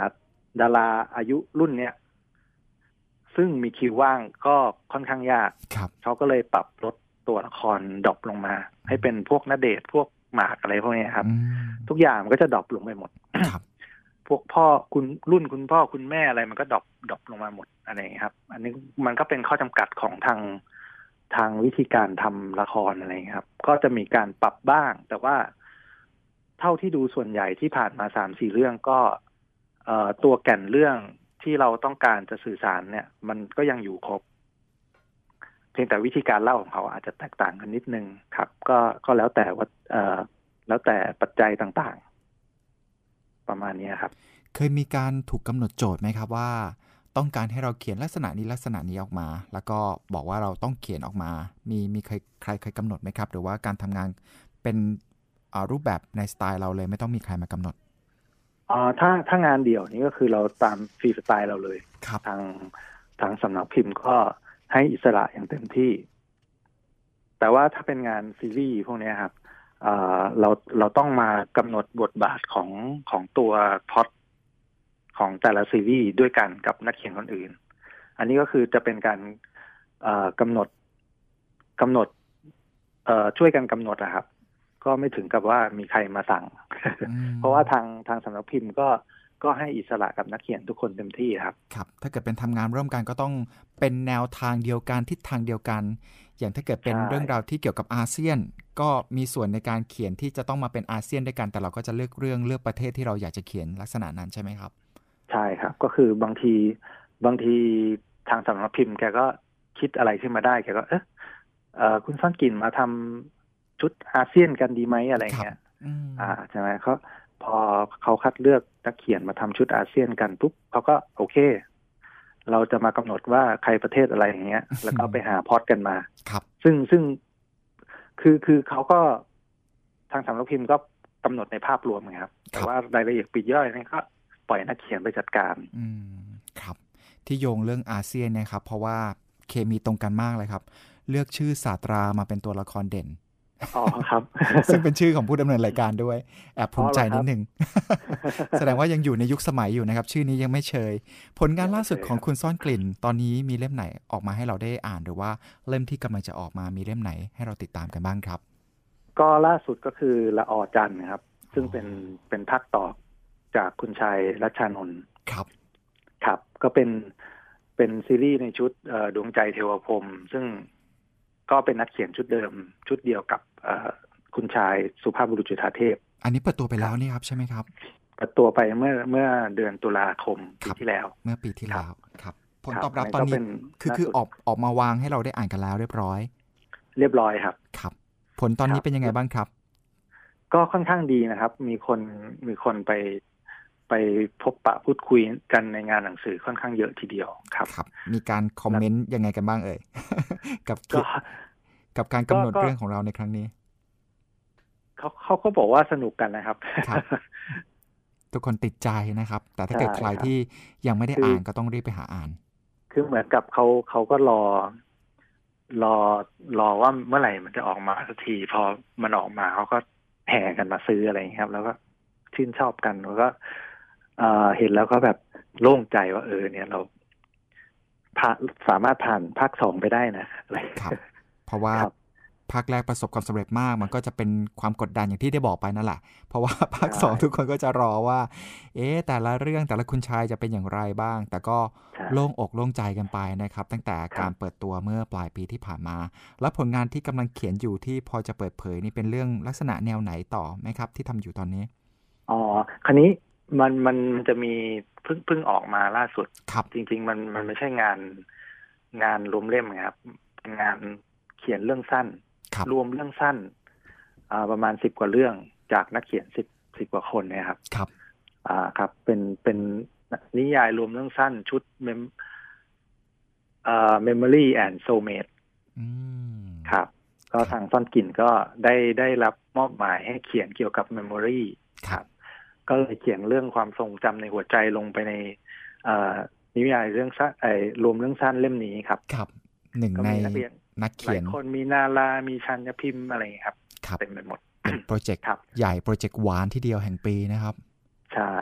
ดาราอายุรุ่นเนี้ยซึ่งมีคิวว่างก็ค่อนข้างยากเขาก็เลยปรับลดตัวละครดรอปลงมาให้เป็นพวกณเดชน์พวกหมากอะไรพวกนี้ครับทุกอย่างมันก็จะดรอปลงไปหมดพวกพ่อคุณรุ่นคุณพ่อคุณแม่อะไรมันก็ดรอปดรอปลงมาหมดอะไรอย่างนี้ครับอันนี้มันก็เป็นข้อจำกัดของทางทางวิธีการทำละครอะไรอย่างนี้ครับก็จะมีการปรับบ้างแต่ว่าเท่าที่ดูส่วนใหญ่ที่ผ่านมา สามถึงสี่ เรื่องก็ตัวแก่นเรื่องที่เราต้องการจะสื่อสารเนี่ยมันก็ยังอยู่ครบเพียงแต่วิธีการเล่าของเขาอาจจะแตกต่างกันนิดนึงครับก็ก็แล้วแต่ว่าแล้วแต่ปัจจัยต่างๆประมาณนี้ครับเคยมีการถูกกำหนดโจทย์ไหมครับว่าต้องการให้เราเขียนลักษณะนี้ลักษณะนี้ออกมาแล้วก็บอกว่าเราต้องเขียนออกมามีมีใครใครเคยกำหนดไหมครับหรือว่าการทำงานเป็นรูปแบบในสไตล์เราเลยไม่ต้องมีใครมากำหนดอ๋อถ้าถ้างานเดี่ยวนี่ก็คือเราตามฟรีสไตล์เราเลยทางทางสำนักพิมพ์ก็ให้อิสระอย่างเต็มที่แต่ว่าถ้าเป็นงานซีรีส์พวกนี้ครับเอ่อเราเราต้องมากำหนดบทบาทของของตัวพล็อตของแต่ละซีรีส์ด้วยกันกับนักเขียนคนอื่นอันนี้ก็คือจะเป็นการเอ่อกำหนดกำหนดเอ่อช่วยกันกำหนดนะครับก็ไม่ถึงกับว่ามีใครมาสั่ง เพราะว่าทางทางสำนักพิมพ์ก็ก็ให้อิสระกับนักเขียนทุกคนเต็มที่ครับครับถ้าเกิดเป็นทำงานร่วมกันก็ต้องเป็นแนวทางเดียวกันทิศทางเดียวกันอย่างถ้าเกิดเป็นเรื่องราวที่เกี่ยวกับอาเซียนก็มีส่วนในการเขียนที่จะต้องมาเป็นอาเซียนด้วยกันแต่เราก็จะเลือกเรื่องเลือกประเทศที่เราอยากจะเขียนลักษณะนั้นใช่ไหมครับใช่ครับก็คือบางทีบางทีทางสำนักพิมพ์แกก็คิดอะไรขึ้นมาได้แกก็เออเออคุณซ่อนกลิ่นมาทำชุดอาเซียนกันดีไหมอะไรเงี้ยอ่าใช่ไหมเขาพอเขาคัดเลือกนักเขียนมาทำชุดอาเซียนกันปุ๊บเขาก็โอเคเราจะมากำหนดว่าใครประเทศอะไรอย่างเงี้ยแล้วก็ไปหาพล็อตกันมาครับซึ่งซึ่งคือคือเขาก็ทางสำนักพิมพ์ก็กำหนดในภาพรวมนะครับแต่ว่ารายละเอียดปลีกย่อยนี่ก็ปล่อยนักเขียนไปจัดการอืมครับที่โยงเรื่องอาเซียนนะครับเพราะว่าเคมีตรงกันมากเลยครับเลือกชื่อศาสตรามาเป็นตัวละครเด่นอ๋อครับซึ่งเป็นชื่อของผู้ดำเนินรายการด้วยแอบภูมิใจนิดนึงแสดงว่ายังอยู่ในยุคสมัยอยู่นะครับชื่อนี้ยังไม่เชยผลงานล่าสุดของคุณซ่อนกลิ่นตอนนี้มีเล่มไหนออกมาให้เราได้อ่านหรือว่าเล่มที่กำลังจะออกมามีเล่มไหนให้เราติดตามกันบ้างครับก็ล่าสุดก็คือละออจันทร์ครับซึ่งเป็นเป็นภาคต่อจากคุณชัยรัชานนท์ครับครับก็เป็นเป็นซีรีส์ในชุดดวงใจเทวพรหมซึ่งก็เป็นนักเขียนชุดเดิมชุดเดียวกับคุณชายสุภาพบุรุษจุฑาเทพอันนี้เปิดตัวไปแล้วนี่ครับใช่ไหมครับเปิดตัวไปเมื่อเมื่อเดือนตุลาคมปีที่แล้วเมื่อปีที่แล้วครับผลตอบรับตอนนี้คือคือออกออกมาวางให้เราได้อ่านกันแล้วเรียบร้อยเรียบร้อยครับครับผลตอนนี้เป็นยังไงบ้างครับก็ค่อนข้างดีนะครับมีคนมีคนไปไปพบปะพูดคุยกันในงานหนังสือค่อนข้างเยอะทีเดียวครับมีการคอมเมนต์ยังไงกันบ้างเอ่ยกับกับการกำหนดเรื่องของเราในครั้งนี้เขาเขาก็บอกว่าสนุกกันนะครับทุกคนติดใจนะครับแต่ถ้าเกิดใครที่ยังไม่ได้อ่านก็ต้องรีบไปหาอ่านคือเหมือนกับเขาเขาก็รอรอรอว่าเมื่อไหร่มันจะออกมาสักทีพอมันออกมาเขาก็แห่กันมาซื้ออะไรอย่างนี้ครับแล้วก็ชื่นชอบกันแล้วก็เห็นแล้วก็แบบโล่งใจว่าเออเนี่ยเราสามารถผ่านภาคสองไปได้นะครับเพราะว่าภาคแรกประสบความสำเร็จมากมันก็จะเป็นความกดดันอย่างที่ได้บอกไปนั่นแหละเพราะว่าภาคสองทุกคนก็จะรอว่าเอ๊ะแต่ละเรื่องแต่ละคุณชายจะเป็นอย่างไรบ้างแต่ก็โล่งอกโล่งใจกันไปนะครับตั้งแต่การเปิดตัวเมื่อปลายปีที่ผ่านมาแล้วผลงานที่กำลังเขียนอยู่ที่พอจะเปิดเผยนี่เป็นเรื่องลักษณะแนวไหนต่อไหมครับที่ทำอยู่ตอนนี้อ๋อคราวนี้มันมันจะมีเพิ่งเพิ่งออกมาล่าสุดจริงๆมันมันไม่ใช่งานงานรวมเล่มนะครับงานเขียนเรื่องสั้นรวมเรื่องสั้นอ่าประมาณสิบกว่าเรื่องจากนักเขียนสิบสิบกว่าคนนะครับครับอ่าครับเป็นเป็นนิยายรวมเรื่องสั้นชุดเมมอ่า memory and soulmate ครับก็ทางซ่อนกลิ่นก็ได้ได้รับมอบหมายให้เขียนเกี่ยวกับ memory ครับ ก็เลยเขียนเรื่องความทรงจำในหัวใจลงไปในนิยายเรื่องสั้นรวมเรื่องสั้นเล่มนี้ครับครับหนึ่งในนักเขียนหลายคนมีนาลามีชัญญพิมพ์อะไรครับเต็มไปหมดเป็นโปรเจกต์ใหญ่โปรเจกต์หวานที่เดียวแห่งปีนะครับใช่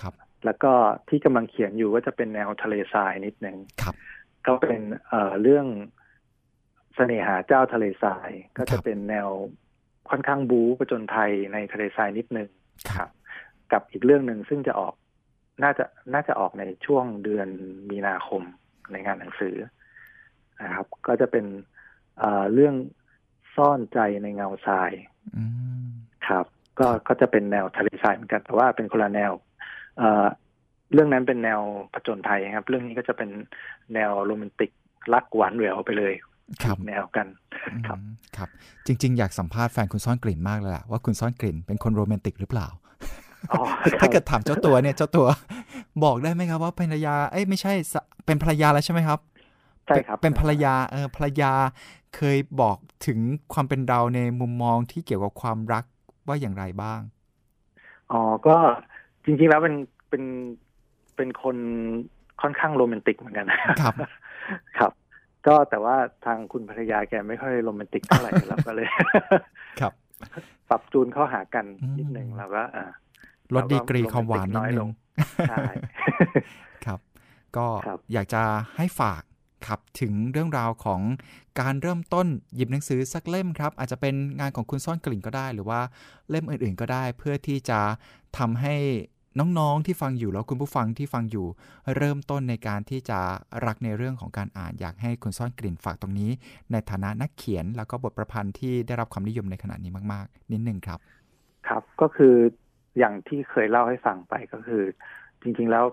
ครับแล้วก็ที่กำลังเขียนอยู่ก็จะเป็นแนวทะเลทรายนิดนึงครับก็เป็นเรื่องเสน่หาเจ้าทะเลทรายก็จะเป็นแนวค่อนข้างบู๊ประจนภัยในทะเลทรายนิดนึงครับกับอีกเรื่องนึงซึ่งจะออกน่าจะน่าจะออกในช่วงเดือนมีนาคมในงานหนังสือนะครับก็จะเป็นเรื่องซ่อนใจในเงาทรายครับก็ก็จะเป็นแนวทะเลทรายเหมือนกันแต่ว่าเป็นคนละแนวเรื่องนั้นเป็นแนวผจญภัยครับเรื่องนี้ก็จะเป็นแนวโรแมนติกรักหวานแหววไปเลยครับแนวกันครับครับจริงๆอยากสัมภาษณ์แฟนคุณซ่อนกลิ่นมากเลยล่ะว่าคุณซ่อนกลิ่นเป็นคนโรแมนติกหรือเปล่าถ้าเกิดถามเจ้าตัวเนี่ยเจ้าตัวบอกได้ไหมครับว่าภรรยาเอ้ยไม่ใช่เป็นภรรยาแล้วใช่ไหมครับใช่ครับเป็นภรรยาเออภรรยาเคยบอกถึงความเป็นเราในมุมมองที่เกี่ยวกับความรักว่าอย่างไรบ้างอ๋อก็จริงๆแล้วเป็นเป็นเป็นคนค่อนข้างโรแมนติกเหมือนกันครับครับก็แต่ว่าทางคุณภรรยาแกไม่ค่อยโรแมนติกเท่าไหร่เราก็เลยครับปรับจูนเข้าหากันนิดนึงแล้วก็ลดดีกรีความหวานนิดนึงใช่ครับก็อยากจะให้ฝากครับถึงเรื่องราวของการเริ่มต้นหยิบหนังสือสักเล่มครับอาจจะเป็นงานของคุณซ่อนกลิ่นก็ได้หรือว่าเล่มอื่นๆก็ได้เพื่อที่จะทำให้น้องๆที่ฟังอยู่แล้วคุณผู้ฟังที่ฟังอยู่เริ่มต้นในการที่จะรักในเรื่องของการอ่านอยากให้คุณซ่อนกลิ่นฝากตรงนี้ในฐานะนักเขียนแล้วก็บทประพันธ์ที่ได้รับความนิยมในขณะนี้มากๆนิดนึงครับครับก็คืออย่างที่เคยเล่าให้ฟังไปก็คือจริงๆแล้ว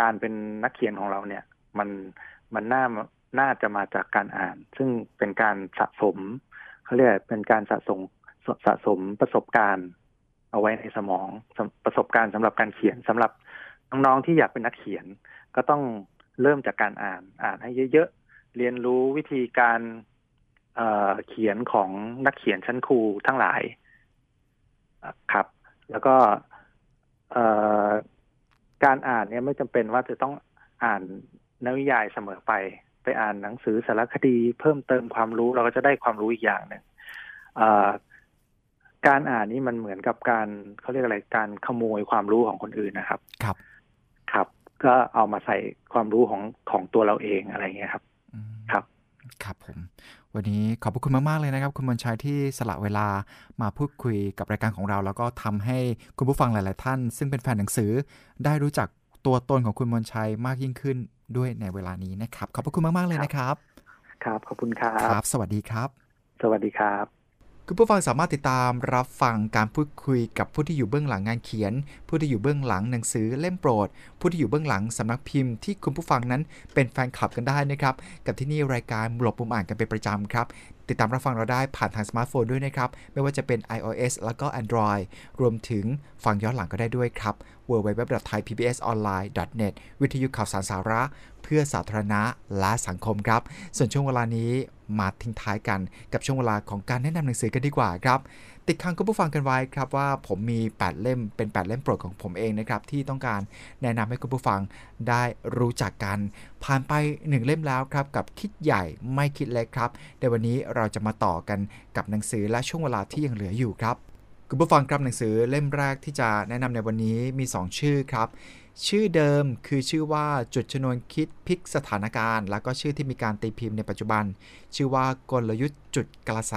การเป็นนักเขียนของเราเนี่ยมันมันน่าน่าจะมาจากการอ่านซึ่งเป็นการสะสมเขาเรียกเป็นการสะสมสะสมประสบการณ์เอาไว้ในสมองประสบการณ์สำหรับการเขียนสำหรับน้องๆที่อยากเป็นนักเขียนก็ต้องเริ่มจากการอ่านอ่านให้เยอะๆเรียนรู้วิธีการเอ่อเขียนของนักเขียนชั้นครูทั้งหลายครับแล้วก็เอ่อการอ่านเนี่ยไม่จำเป็นว่าจะต้องอ่านนวนิยายเสมอไปไปอ่านหนังสือสารคดีเพิ่มเติมความรู้เราก็จะได้ความรู้อีกอย่างหนึ่งการอ่านนี่มันเหมือนกับการเขาเรียกอะไรการขโมยความรู้ของคนอื่นนะครับครับครับก็เอามาใส่ความรู้ของของตัวเราเองอะไรเงี้ยครับครับครับผมวันนี้ขอบคุณมากๆเลยนะครับคุณมนชัยที่สละเวลามาพูดคุยกับรายการของเราแล้วก็ทำให้คุณผู้ฟังหลายๆท่านซึ่งเป็นแฟนหนังสือได้รู้จักตัวตนของคุณมนชัยมากยิ่งขึ้นด้วยในเวลานี้นะครับขอบพระคุณมากๆเลยนะครับครับขอบคุณครับครับสวัสดีครับสวัสดีครับคุณผู้ฟังสามารถติดตามรับฟังการพูดคุยกับผู้ที่อยู่เบื้องหลังงานเขียนผู้ที่อยู่เบื้องหลังหนังสือเล่มโปรดผู้ที่อยู่เบื้องหลังสำนักพิมพ์ที่คุณผู้ฟังนั้นเป็นแฟนคลับกันได้นะครับกับที่นี่รายการหลบมุมอ่านกันเป็นประจำครับติดตามรับฟังเราได้ผ่านทางสมาร์ทโฟนด้วยนะครับไม่ว่าจะเป็น ไอ โอ เอส แล้วก็ Android รวมถึงฟังย้อนหลังก็ได้ด้วยครับ ดับเบิลยู ดับเบิลยู ดับเบิลยู ดอท ไทยพีบีเอสออนไลน์ ดอท เน็ต วิทยุข่าวสารสาระเพื่อสาธารณะและสังคมครับส่วนช่วงเวลานี้มาทิ้งท้ายกันกับช่วงเวลาของการแนะนำหนังสือกันดีกว่าครับติดค้างคุณผู้ฟังกันไว้ครับว่าผมมีแปดเล่มเป็นแปดเล่มโปรดของผมเองนะครับที่ต้องการแนะนำให้คุณผู้ฟังได้รู้จักกันผ่านไปหนึ่งเล่มแล้วครับกับคิดใหญ่ไม่คิดเล็กครับในวันนี้เราจะมาต่อกันกับหนังสือและช่วงเวลาที่ยังเหลืออยู่ครับคุณผู้ฟังครับหนังสือเล่มแรกที่จะแนะนำในวันนี้มีสองชื่อครับชื่อเดิมคือชื่อว่าจุดชนวนคิดพลิกสถานการณ์แล้วก็ชื่อที่มีการตีพิมพ์ในปัจจุบันชื่อว่ากลยุทธ์จุดกระแส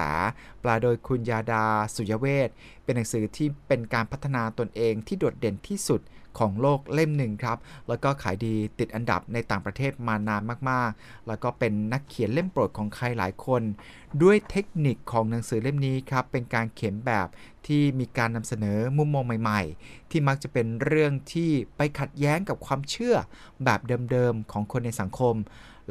แปลโดยคุณยาดาสุยเวชเป็นหนังสือที่เป็นการพัฒนาตนเองที่โดดเด่นที่สุดของโลกเล่มหนึ่งครับแล้วก็ขายดีติดอันดับในต่างประเทศมานานมากๆแล้วก็เป็นนักเขียนเล่มโปรดของใครหลายคนด้วยเทคนิคของหนังสือเล่มนี้ครับเป็นการเขียนแบบที่มีการนำเสนอมุมมองใหม่ๆที่มักจะเป็นเรื่องที่ไปขัดแย้งกับความเชื่อแบบเดิมๆของคนในสังคม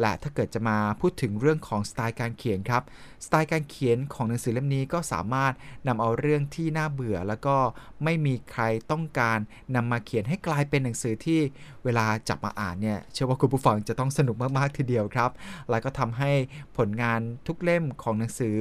และถ้าเกิดจะมาพูดถึงเรื่องของสไตล์การเขียนครับสไตล์การเขียนของหนังสือเล่มนี้ก็สามารถนำเอาเรื่องที่น่าเบื่อแล้วก็ไม่มีใครต้องการนำมาเขียนให้กลายเป็นหนังสือที่เวลาจับมาอ่านเนี่ยเชื่อว่าคุณผู้ฟังจะต้องสนุกมากๆทีเดียวครับและก็ทำให้ผลงานทุกเล่มของหนังสือ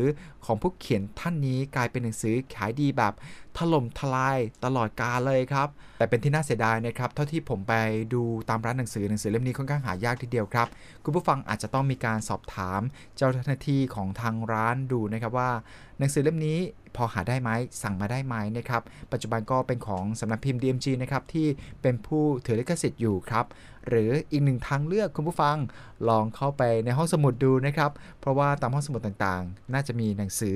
ของผู้เขียนท่านนี้กลายเป็นหนังสือขายดีแบบ ถล่มทลายตลอดกาลเลยครับแต่เป็นที่น่าเสียดายนะครับเท่าที่ผมไปดูตามร้านหนังสือหนังสือเล่มนี้ค่อนข้างหายากทีเดียวครับคุณผู้ฟังอาจจะต้องมีการสอบถามเจ้าหน้าที่ของทางร้านดูนะครับว่าหนังสือเล่มนี้พอหาได้ไหมสั่งมาได้ไหมนะครับปัจจุบันก็เป็นของสำนักพิมพ์ ดี เอ็ม จี นะครับที่เป็นผู้ถือลิขสิทธิ์อยู่ครับหรืออีกหนึ่งทางเลือกคุณผู้ฟังลองเข้าไปในห้องสมุดดูนะครับเพราะว่าตามห้องสมุดต่างๆน่าจะมีหนังสือ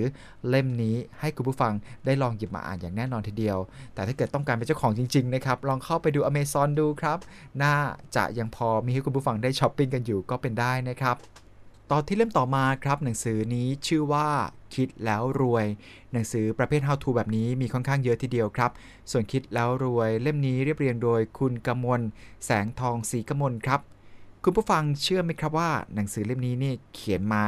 เล่มนี้ให้คุณผู้ฟังได้ลองหยิบมาอ่านอย่างแน่นอนทีเดียวแต่ถ้าเกิดต้องการเป็นเจ้าของจริงๆนะครับลองเข้าไปดู Amazon ดูครับน่าจะยังพอมีให้คุณผู้ฟังได้ช้อปปิ้งกันอยู่ก็เป็นได้นะครับต่อที่เล่มต่อมาครับหนังสือนี้ชื่อว่าคิดแล้วรวยหนังสือประเภท How to แบบนี้มีค่อนข้างเยอะทีเดียวครับส่วนคิดแล้วรวยเล่มนี้เรียบเรียงโดยคุณกมลแสงทองศรีกมลครับคุณผู้ฟังเชื่อไหมครับว่าหนังสือเล่มนี้นี่เขียนมา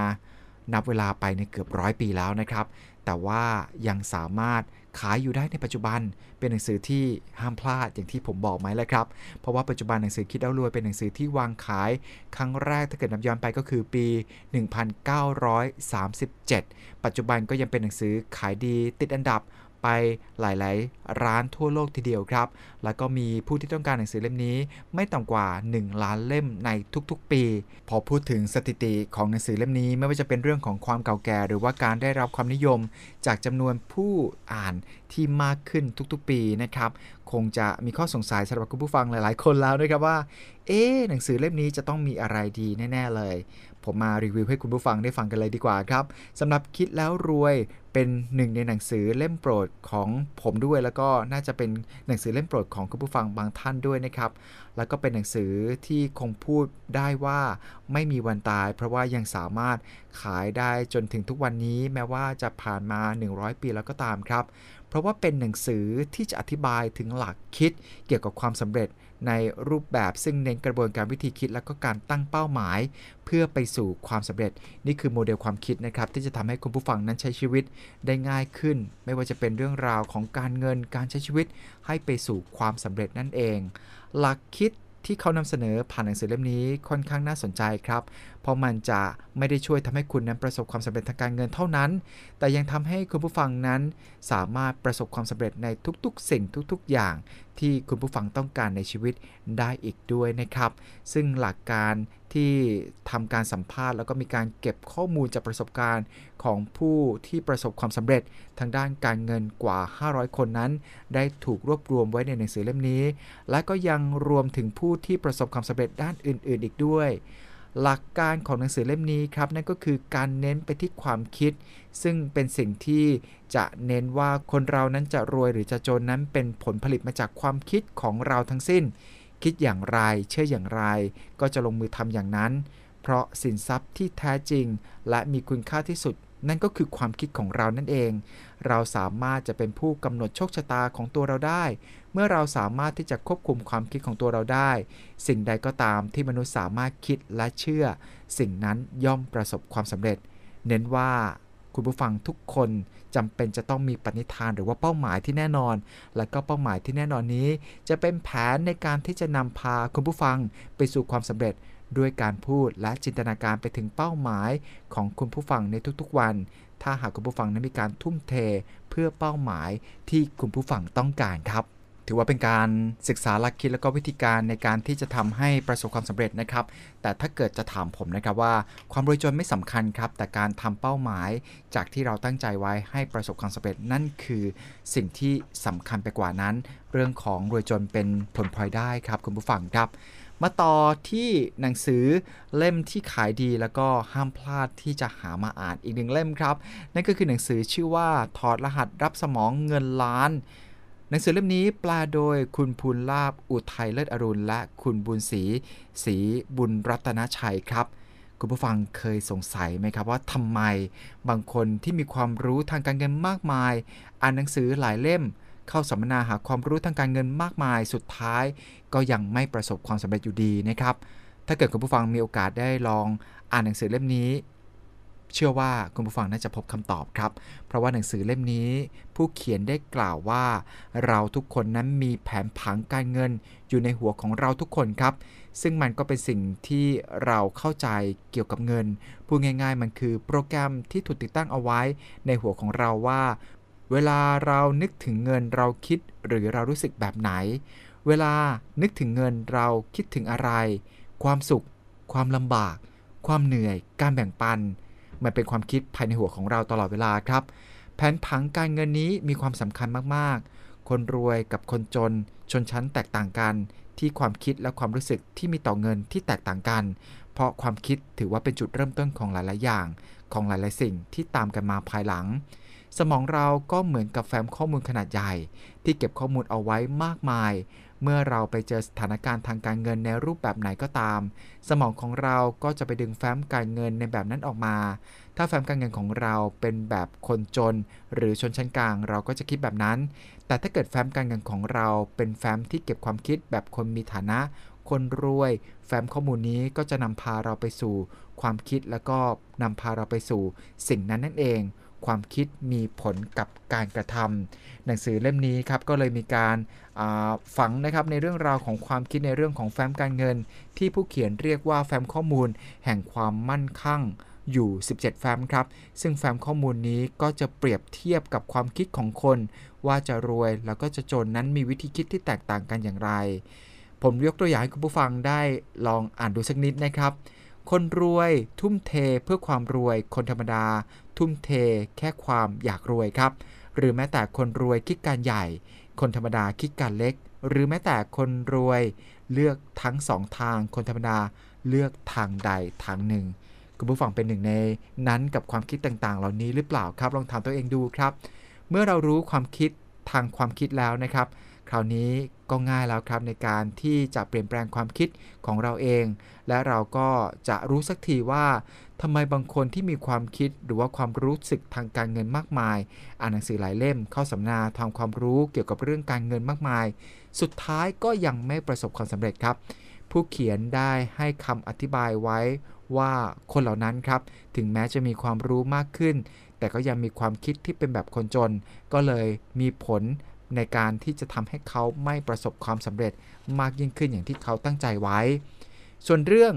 นับเวลาไปในเกือบร้อยปีแล้วนะครับแต่ว่ายังสามารถขายอยู่ได้ในปัจจุบันเป็นหนังสือที่ห้ามพลาดอย่างที่ผมบอกไหมล่ะครับเพราะว่าปัจจุบันหนังสือคิดแล้วรวยเป็นหนังสือที่วางขายครั้งแรกถ้าเกิดนับย้อนไปก็คือปีหนึ่งพันเก้าร้อยสามสิบเจ็ดปัจจุบันก็ยังเป็นหนังสือขายดีติดอันดับไปหลายๆร้านทั่วโลกทีเดียวครับแล้วก็มีผู้ที่ต้องการหนังสือเล่มนี้ไม่ต่ำกว่าหนึ่งล้านเล่มในทุกๆปีพอพูดถึงสถิติของหนังสือเล่มนี้ไม่ว่าจะเป็นเรื่องของความเก่าแก่หรือว่าการได้รับความนิยมจากจำนวนผู้อ่านที่มากขึ้นทุกๆปีนะครับคงจะมีข้อสงสัยสำหรับคุณผู้ฟังหลายๆคนแล้วนะครับว่าเอ๊ะหนังสือเล่มนี้จะต้องมีอะไรดีแน่ๆเลยผมมารีวิวให้คุณผู้ฟังได้ฟังกันเลยดีกว่าครับสำหรับคิดแล้วรวยเป็นหนึ่งในหนังสือเล่มโปรดของผมด้วยแล้วก็น่าจะเป็นหนังสือเล่มโปรดของคุณผู้ฟังบางท่านด้วยนะครับแล้วก็เป็นหนังสือที่คงพูดได้ว่าไม่มีวันตายเพราะว่ายังสามารถขายได้จนถึงทุกวันนี้แม้ว่าจะผ่านมาหนึ่งร้อยปีแล้วก็ตามครับเพราะว่าเป็นหนังสือที่จะอธิบายถึงหลักคิดเกี่ยวกับความสำเร็จในรูปแบบซึ่งเน้นกระบวนการวิธีคิดและก็การตั้งเป้าหมายเพื่อไปสู่ความสำเร็จนี่คือโมเดลความคิดนะครับที่จะทำให้คุณผู้ฟังนั้นใช้ชีวิตได้ง่ายขึ้นไม่ว่าจะเป็นเรื่องราวของการเงินการใช้ชีวิตให้ไปสู่ความสำเร็จนั่นเองหลักคิดที่เขานำเสนอผ่านหนังสือเล่มนี้ค่อนข้างน่าสนใจครับเพราะมันจะไม่ได้ช่วยทำให้คุณนั้นประสบความสำเร็จทางการเงินเท่านั้นแต่ยังทำให้คุณผู้ฟังนั้นสามารถประสบความสำเร็จในทุกๆสิ่งทุกๆอย่างที่คุณผู้ฟังต้องการในชีวิตได้อีกด้วยนะครับซึ่งหลักการที่ทำการสัมภาษณ์แล้วก็มีการเก็บข้อมูลจากประสบการณ์ของผู้ที่ประสบความสำเร็จทางด้านการเงินกว่าห้าร้อยคนนั้นได้ถูกรวบรวมไว้ในหนังสือเล่มนี้และก็ยังรวมถึงผู้ที่ประสบความสำเร็จด้านอื่นๆอีกด้วยหลักการของหนังสือเล่มนี้ครับนั่นก็คือการเน้นไปที่ความคิดซึ่งเป็นสิ่งที่จะเน้นว่าคนเรานั้นจะรวยหรือจะจนนั้นเป็นผลผลิตมาจากความคิดของเราทั้งสิ้นคิดอย่างไรเชื่ออย่างไรก็จะลงมือทำอย่างนั้นเพราะสินทรัพย์ที่แท้จริงและมีคุณค่าที่สุดนั่นก็คือความคิดของเรานั่นเองเราสามารถจะเป็นผู้กำหนดโชคชะตาของตัวเราได้เมื่อเราสามารถที่จะควบคุมความคิดของตัวเราได้สิ่งใดก็ตามที่มนุษย์สามารถคิดและเชื่อสิ่งนั้นย่อมประสบความสำเร็จเน้นว่าคุณผู้ฟังทุกคนจำเป็นจะต้องมีปณิธานหรือว่าเป้าหมายที่แน่นอนและก็เป้าหมายที่แน่นอนนี้จะเป็นแผนในการที่จะนำพาคุณผู้ฟังไปสู่ความสำเร็จด้วยการพูดและจินตนาการไปถึงเป้าหมายของคุณผู้ฟังในทุกๆวันถ้าหากคุณผู้ฟังนั้นมีการทุ่มเทเพื่อเป้าหมายที่คุณผู้ฟังต้องการครับถือว่าเป็นการศึกษาหลักคิดและก็วิธีการในการที่จะทำให้ประสบความสำเร็จนะครับแต่ถ้าเกิดจะถามผมนะครับว่าความรวยจนไม่สำคัญครับแต่การทำเป้าหมายจากที่เราตั้งใจไว้ให้ประสบความสำเร็จนั่นคือสิ่งที่สำคัญไปกว่านั้นเรื่องของรวยจนเป็นผลพลอยได้ครับคุณผู้ฟังครับมาต่อที่หนังสือเล่มที่ขายดีแล้วก็ห้ามพลาดที่จะหามาอ่านอีกหนึ่งเล่มครับนั่นก็คือหนังสือชื่อว่าถอดรหัสรับสมองเงินล้านหนังสือเล่มนี้แปลโดยคุณภูลลาภอุทัยเลิศอรุณและคุณบุญศรีศรีบุญรัตนชัยครับคุณผู้ฟังเคยสงสัยไหมครับว่าทำไมบางคนที่มีความรู้ทางการเงินมากมายอ่านหนังสือหลายเล่มเข้าสัมมนาหาความรู้ทางการเงินมากมายสุดท้ายก็ยังไม่ประสบความสำเร็จอยู่ดีนะครับถ้าเกิดคุณผู้ฟังมีโอกาสได้ลองอ่านหนังสือเล่มนี้เชื่อว่าคุณผู้ฟังน่าจะพบคำตอบครับเพราะว่าหนังสือเล่มนี้ผู้เขียนได้กล่าวว่าเราทุกคนนั้นมีแผนผังการเงินอยู่ในหัวของเราทุกคนครับซึ่งมันก็เป็นสิ่งที่เราเข้าใจเกี่ยวกับเงินพูดง่ายๆมันคือโปรแกรมที่ถูกติดตั้งเอาไว้ในหัวของเราว่า เวลาเรานึกถึงเงินเราคิดหรือเรารู้สึกแบบไหนเวลานึกถึงเงินเราคิดถึงอะไรความสุขความลำบากความเหนื่อยการแบ่งปันมันเป็นความคิดภายในหัวของเราตลอดเวลาครับแผนผังการเงินนี้มีความสำคัญมากๆคนรวยกับคนจนชนชั้นแตกต่างกันที่ความคิดและความรู้สึกที่มีต่อเงินที่แตกต่างกันเพราะความคิดถือว่าเป็นจุดเริ่มต้นของหลายๆอย่างของหลายๆสิ่งที่ตามกันมาภายหลังสมองเราก็เหมือนกับแฟ้มข้อมูลขนาดใหญ่ที่เก็บข้อมูลเอาไว้มากมายเมื่อเราไปเจอสถานการณ์ทางการเงินในรูปแบบไหนก็ตามสมองของเราก็จะไปดึงแฟ้มการเงินในแบบนั้นออกมาถ้าแฟ้มการเงินของเราเป็นแบบคนจนหรือชนชั้นกลางเราก็จะคิดแบบนั้นแต่ถ้าเกิดแฟ้มการเงินของเราเป็นแฟ้มที่เก็บความคิดแบบคนมีฐานะคนรวยแฟ้มข้อมูลนี้ก็จะนำพาเราไปสู่ความคิดแล้วก็นำพาเราไปสู่สิ่งนั้นนั่นเองความคิดมีผลกับการกระทำหนังสือเล่มนี้ครับก็เลยมีการฝังนะครับในเรื่องราวของความคิดในเรื่องของแฟ้มการเงินที่ผู้เขียนเรียกว่าแฟ้มข้อมูลแห่งความมั่นคงอยู่สิบเจ็ดแฟ้มครับซึ่งแฟ้มข้อมูลนี้ก็จะเปรียบเทียบกับความคิดของคนว่าจะรวยแล้วก็จะจนนั้นมีวิธีคิดที่แตกต่างกันอย่างไรผมยกตัวอย่างให้คุณผู้ฟังได้ลองอ่านดูสักนิดนะครับคนรวยทุ่มเทเพื่อความรวยคนธรรมดาทุ่มเทแค่ความอยากรวยครับหรือแม้แต่คนรวยคิดการใหญ่คนธรรมดาคิดการเล็กหรือแม้แต่คนรวยเลือกทั้งสองทางคนธรรมดาเลือกทางใดทางหนึ่งคุณผู้ฟังเป็นหนึ่งในนั้นกับความคิดต่างๆเหล่านี้หรือเปล่าครับลองถามตัวเองดูครับเมื่อเรารู้ความคิดทางความคิดแล้วนะครับคราวนี้ก็ง่ายแล้วครับในการที่จะเปลี่ยนแปลงความคิดของเราเองและเราก็จะรู้สักทีว่าทำไมบางคนที่มีความคิดหรือว่าความรู้สึกทางการเงินมากมายอ่านหนังสือหลายเล่มเข้าสัมมนาทำความรู้เกี่ยวกับเรื่องการเงินมากมายสุดท้ายก็ยังไม่ประสบความสำเร็จครับผู้เขียนได้ให้คำอธิบายไว้ว่าคนเหล่านั้นครับถึงแม้จะมีความรู้มากขึ้นแต่ก็ยังมีความคิดที่เป็นแบบคนจนก็เลยมีผลในการที่จะทำให้เขาไม่ประสบความสำเร็จมากยิ่งขึ้นอย่างที่เขาตั้งใจไว้ส่วนเรื่อง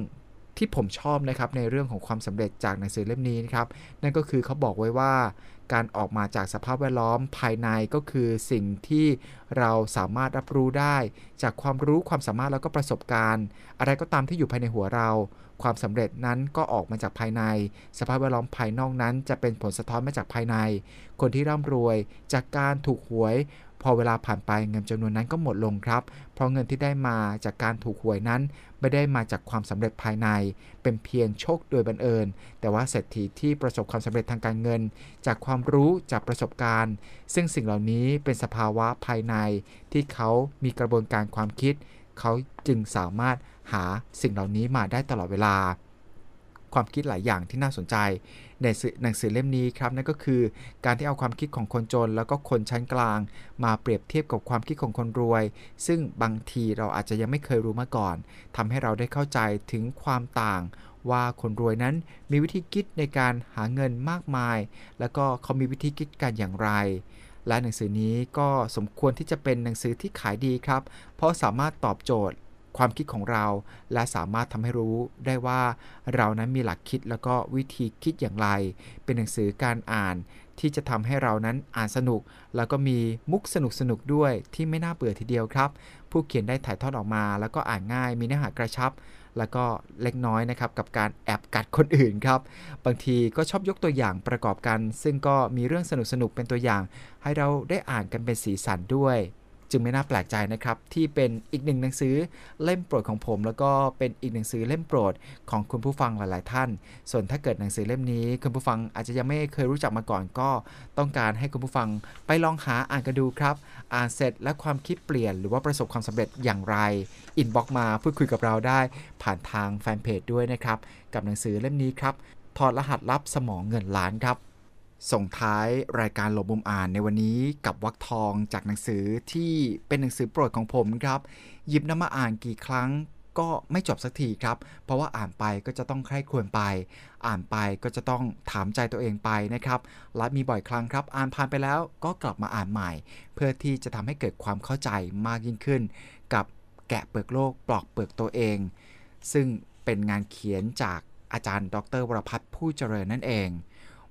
ที่ผมชอบนะครับในเรื่องของความสำเร็จจากหนังสือเล่มนี้นะครับนั่นก็คือเขาบอกไว้ว่าการออกมาจากสภาพแวดล้อมภายในก็คือสิ่งที่เราสามารถรับรู้ได้จากความรู้ความสามารถแล้วก็ประสบการณ์อะไรก็ตามที่อยู่ภายในหัวเราความสำเร็จนั้นก็ออกมาจากภายในสภาพแวดล้อมภายนอกนั้นจะเป็นผลสะท้อนมาจากภายในคนที่ร่ำรวยจากการถูกหวยพอเวลาผ่านไปเงินจำนวนนั้นก็หมดลงครับเพราะเงินที่ได้มาจากการถูกหวยนั้นไม่ได้มาจากความสำเร็จภายในเป็นเพียงโชคโดยบังเอิญแต่ว่าเศรษฐีที่ประสบความสำเร็จทางการเงินจากความรู้จากประสบการณ์ซึ่งสิ่งเหล่านี้เป็นสภาวะภายในที่เขามีกระบวนการความคิดเขาจึงสามารถหาสิ่งเหล่านี้มาได้ตลอดเวลาความคิดหลายอย่างที่น่าสนใจในหนังสือเล่มนี้ครับนั่นก็คือการที่เอาความคิดของคนจนแล้วก็คนชั้นกลางมาเปรียบเทียบกับความคิดของคนรวยซึ่งบางทีเราอาจจะยังไม่เคยรู้มาก่อนทำให้เราได้เข้าใจถึงความต่างว่าคนรวยนั้นมีวิธีคิดในการหาเงินมากมายแล้วก็เขามีวิธีคิดกันอย่างไรและหนังสือนี้ก็สมควรที่จะเป็นหนังสือที่ขายดีครับเพราะสามารถตอบโจทย์ความคิดของเราและสามารถทำให้รู้ได้ว่าเรานั้นมีหลักคิดแล้วก็วิธีคิดอย่างไรเป็นหนังสือการอ่านที่จะทำให้เรานั้นอ่านสนุกแล้วก็มีมุกสนุกสนุกด้วยที่ไม่น่าเบื่อทีเดียวครับผู้เขียนได้ถ่ายทอดออกมาแล้วก็อ่านง่ายมีเนื้อหากระชับแล้วก็เล็กน้อยนะครับกับการแอบกัดคนอื่นครับบางทีก็ชอบยกตัวอย่างประกอบกันซึ่งก็มีเรื่องสนุกสนุกเป็นตัวอย่างให้เราได้อ่านกันเป็นสีสันด้วยจึงไม่น่าแปลกใจนะครับที่เป็นอีกหนึ่งหนังสือเล่มโปรดของผมแล้วก็เป็นอีกหนังสือเล่มโปรดของคุณผู้ฟังหลายๆท่านส่วนถ้าเกิดหนังสือเล่มนี้คุณผู้ฟังอาจจะยังไม่เคยรู้จักมาก่อนก็ต้องการให้คุณผู้ฟังไปลองหาอ่านกันดูครับอ่านเสร็จและความคิดเปลี่ยนหรือว่าประสบความสำเร็จอย่างไรอินบ็อกซ์มาพูดคุยกับเราได้ผ่านทางแฟนเพจด้วยนะครับกับหนังสือเล่มนี้ครับถอดรหัสลับสมองเงินล้านครับส่งท้ายรายการหลบมุมอ่านในวันนี้กับวรรคทองจากหนังสือที่เป็นหนังสือโปรดของผมครับหยิบนำมาอ่านกี่ครั้งก็ไม่จบสักทีครับเพราะว่าอ่านไปก็จะต้องใคร่ครวญไปอ่านไปก็จะต้องถามใจตัวเองไปนะครับและมีบ่อยครั้งครับอ่านผ่านไปแล้วก็กลับมาอ่านใหม่เพื่อที่จะทำให้เกิดความเข้าใจมากยิ่งขึ้นกับแกะเปลือกโลกปลอกเปลือกตัวเองซึ่งเป็นงานเขียนจากอาจารย์ดร.วรพัฒน์ผู้เจริญนั่นเอง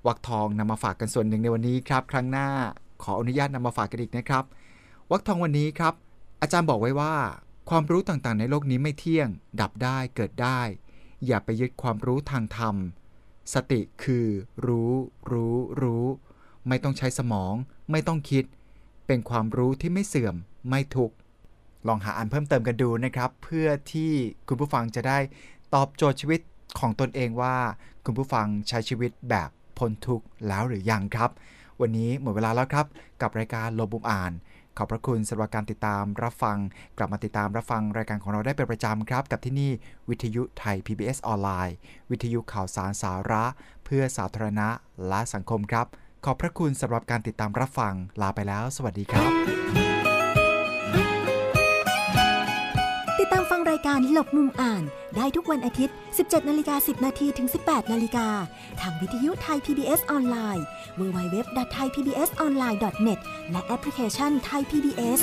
วรรคทองนำมาฝากกันส่วนหนึ่งในวันนี้ครับครั้งหน้า ขออนุญาตนำมาฝากกันอีกนะครับวรรคทองวันนี้ครับอาจารย์บอกไว้ว่าความรู้ต่างๆในโลกนี้ไม่เที่ยงดับได้เกิดได้อย่าไปยึดความรู้ทางธรรมสติคือรู้รู้รู้ไม่ต้องใช้สมองไม่ต้องคิดเป็นความรู้ที่ไม่เสื่อมไม่ทุกข์ลองหาอ่านเพิ่มเติมกันดูนะครับเพื่อที่คุณผู้ฟังจะได้ตอบโจทย์ชีวิตของตนเองว่าคุณผู้ฟังใช้ชีวิตแบบพ้นทุกข์แล้วหรือยังครับวันนี้หมดเวลาแล้วครับกับรายการลมมุมอ่านขอบพระคุณสำหรับการติดตามรับฟังกลับมาติดตามรับฟังรายการของเราได้เป็นประจำครับกับที่นี่วิทยุไทย พี บี เอส ออนไลน์วิทยุข่าวสารสาระเพื่อสาธารณะและสังคมครับขอบพระคุณสำหรับการติดตามรับฟังลาไปแล้วสวัสดีครับติดตามฟังรายการหลบมุมอ่านได้ทุกวันอาทิตย์ สิบเจ็ดนาฬิกาสิบนาที ถึง สิบแปดนาฬิกาทางวิทยุไทย พี บี เอส ออนไลน์ ดับเบิลยู ดับเบิลยู ดับเบิลยู ดอท ไทยพีบีเอสออนไลน์ ดอท เน็ต และแอปพลิเคชัน Thai พี บี เอส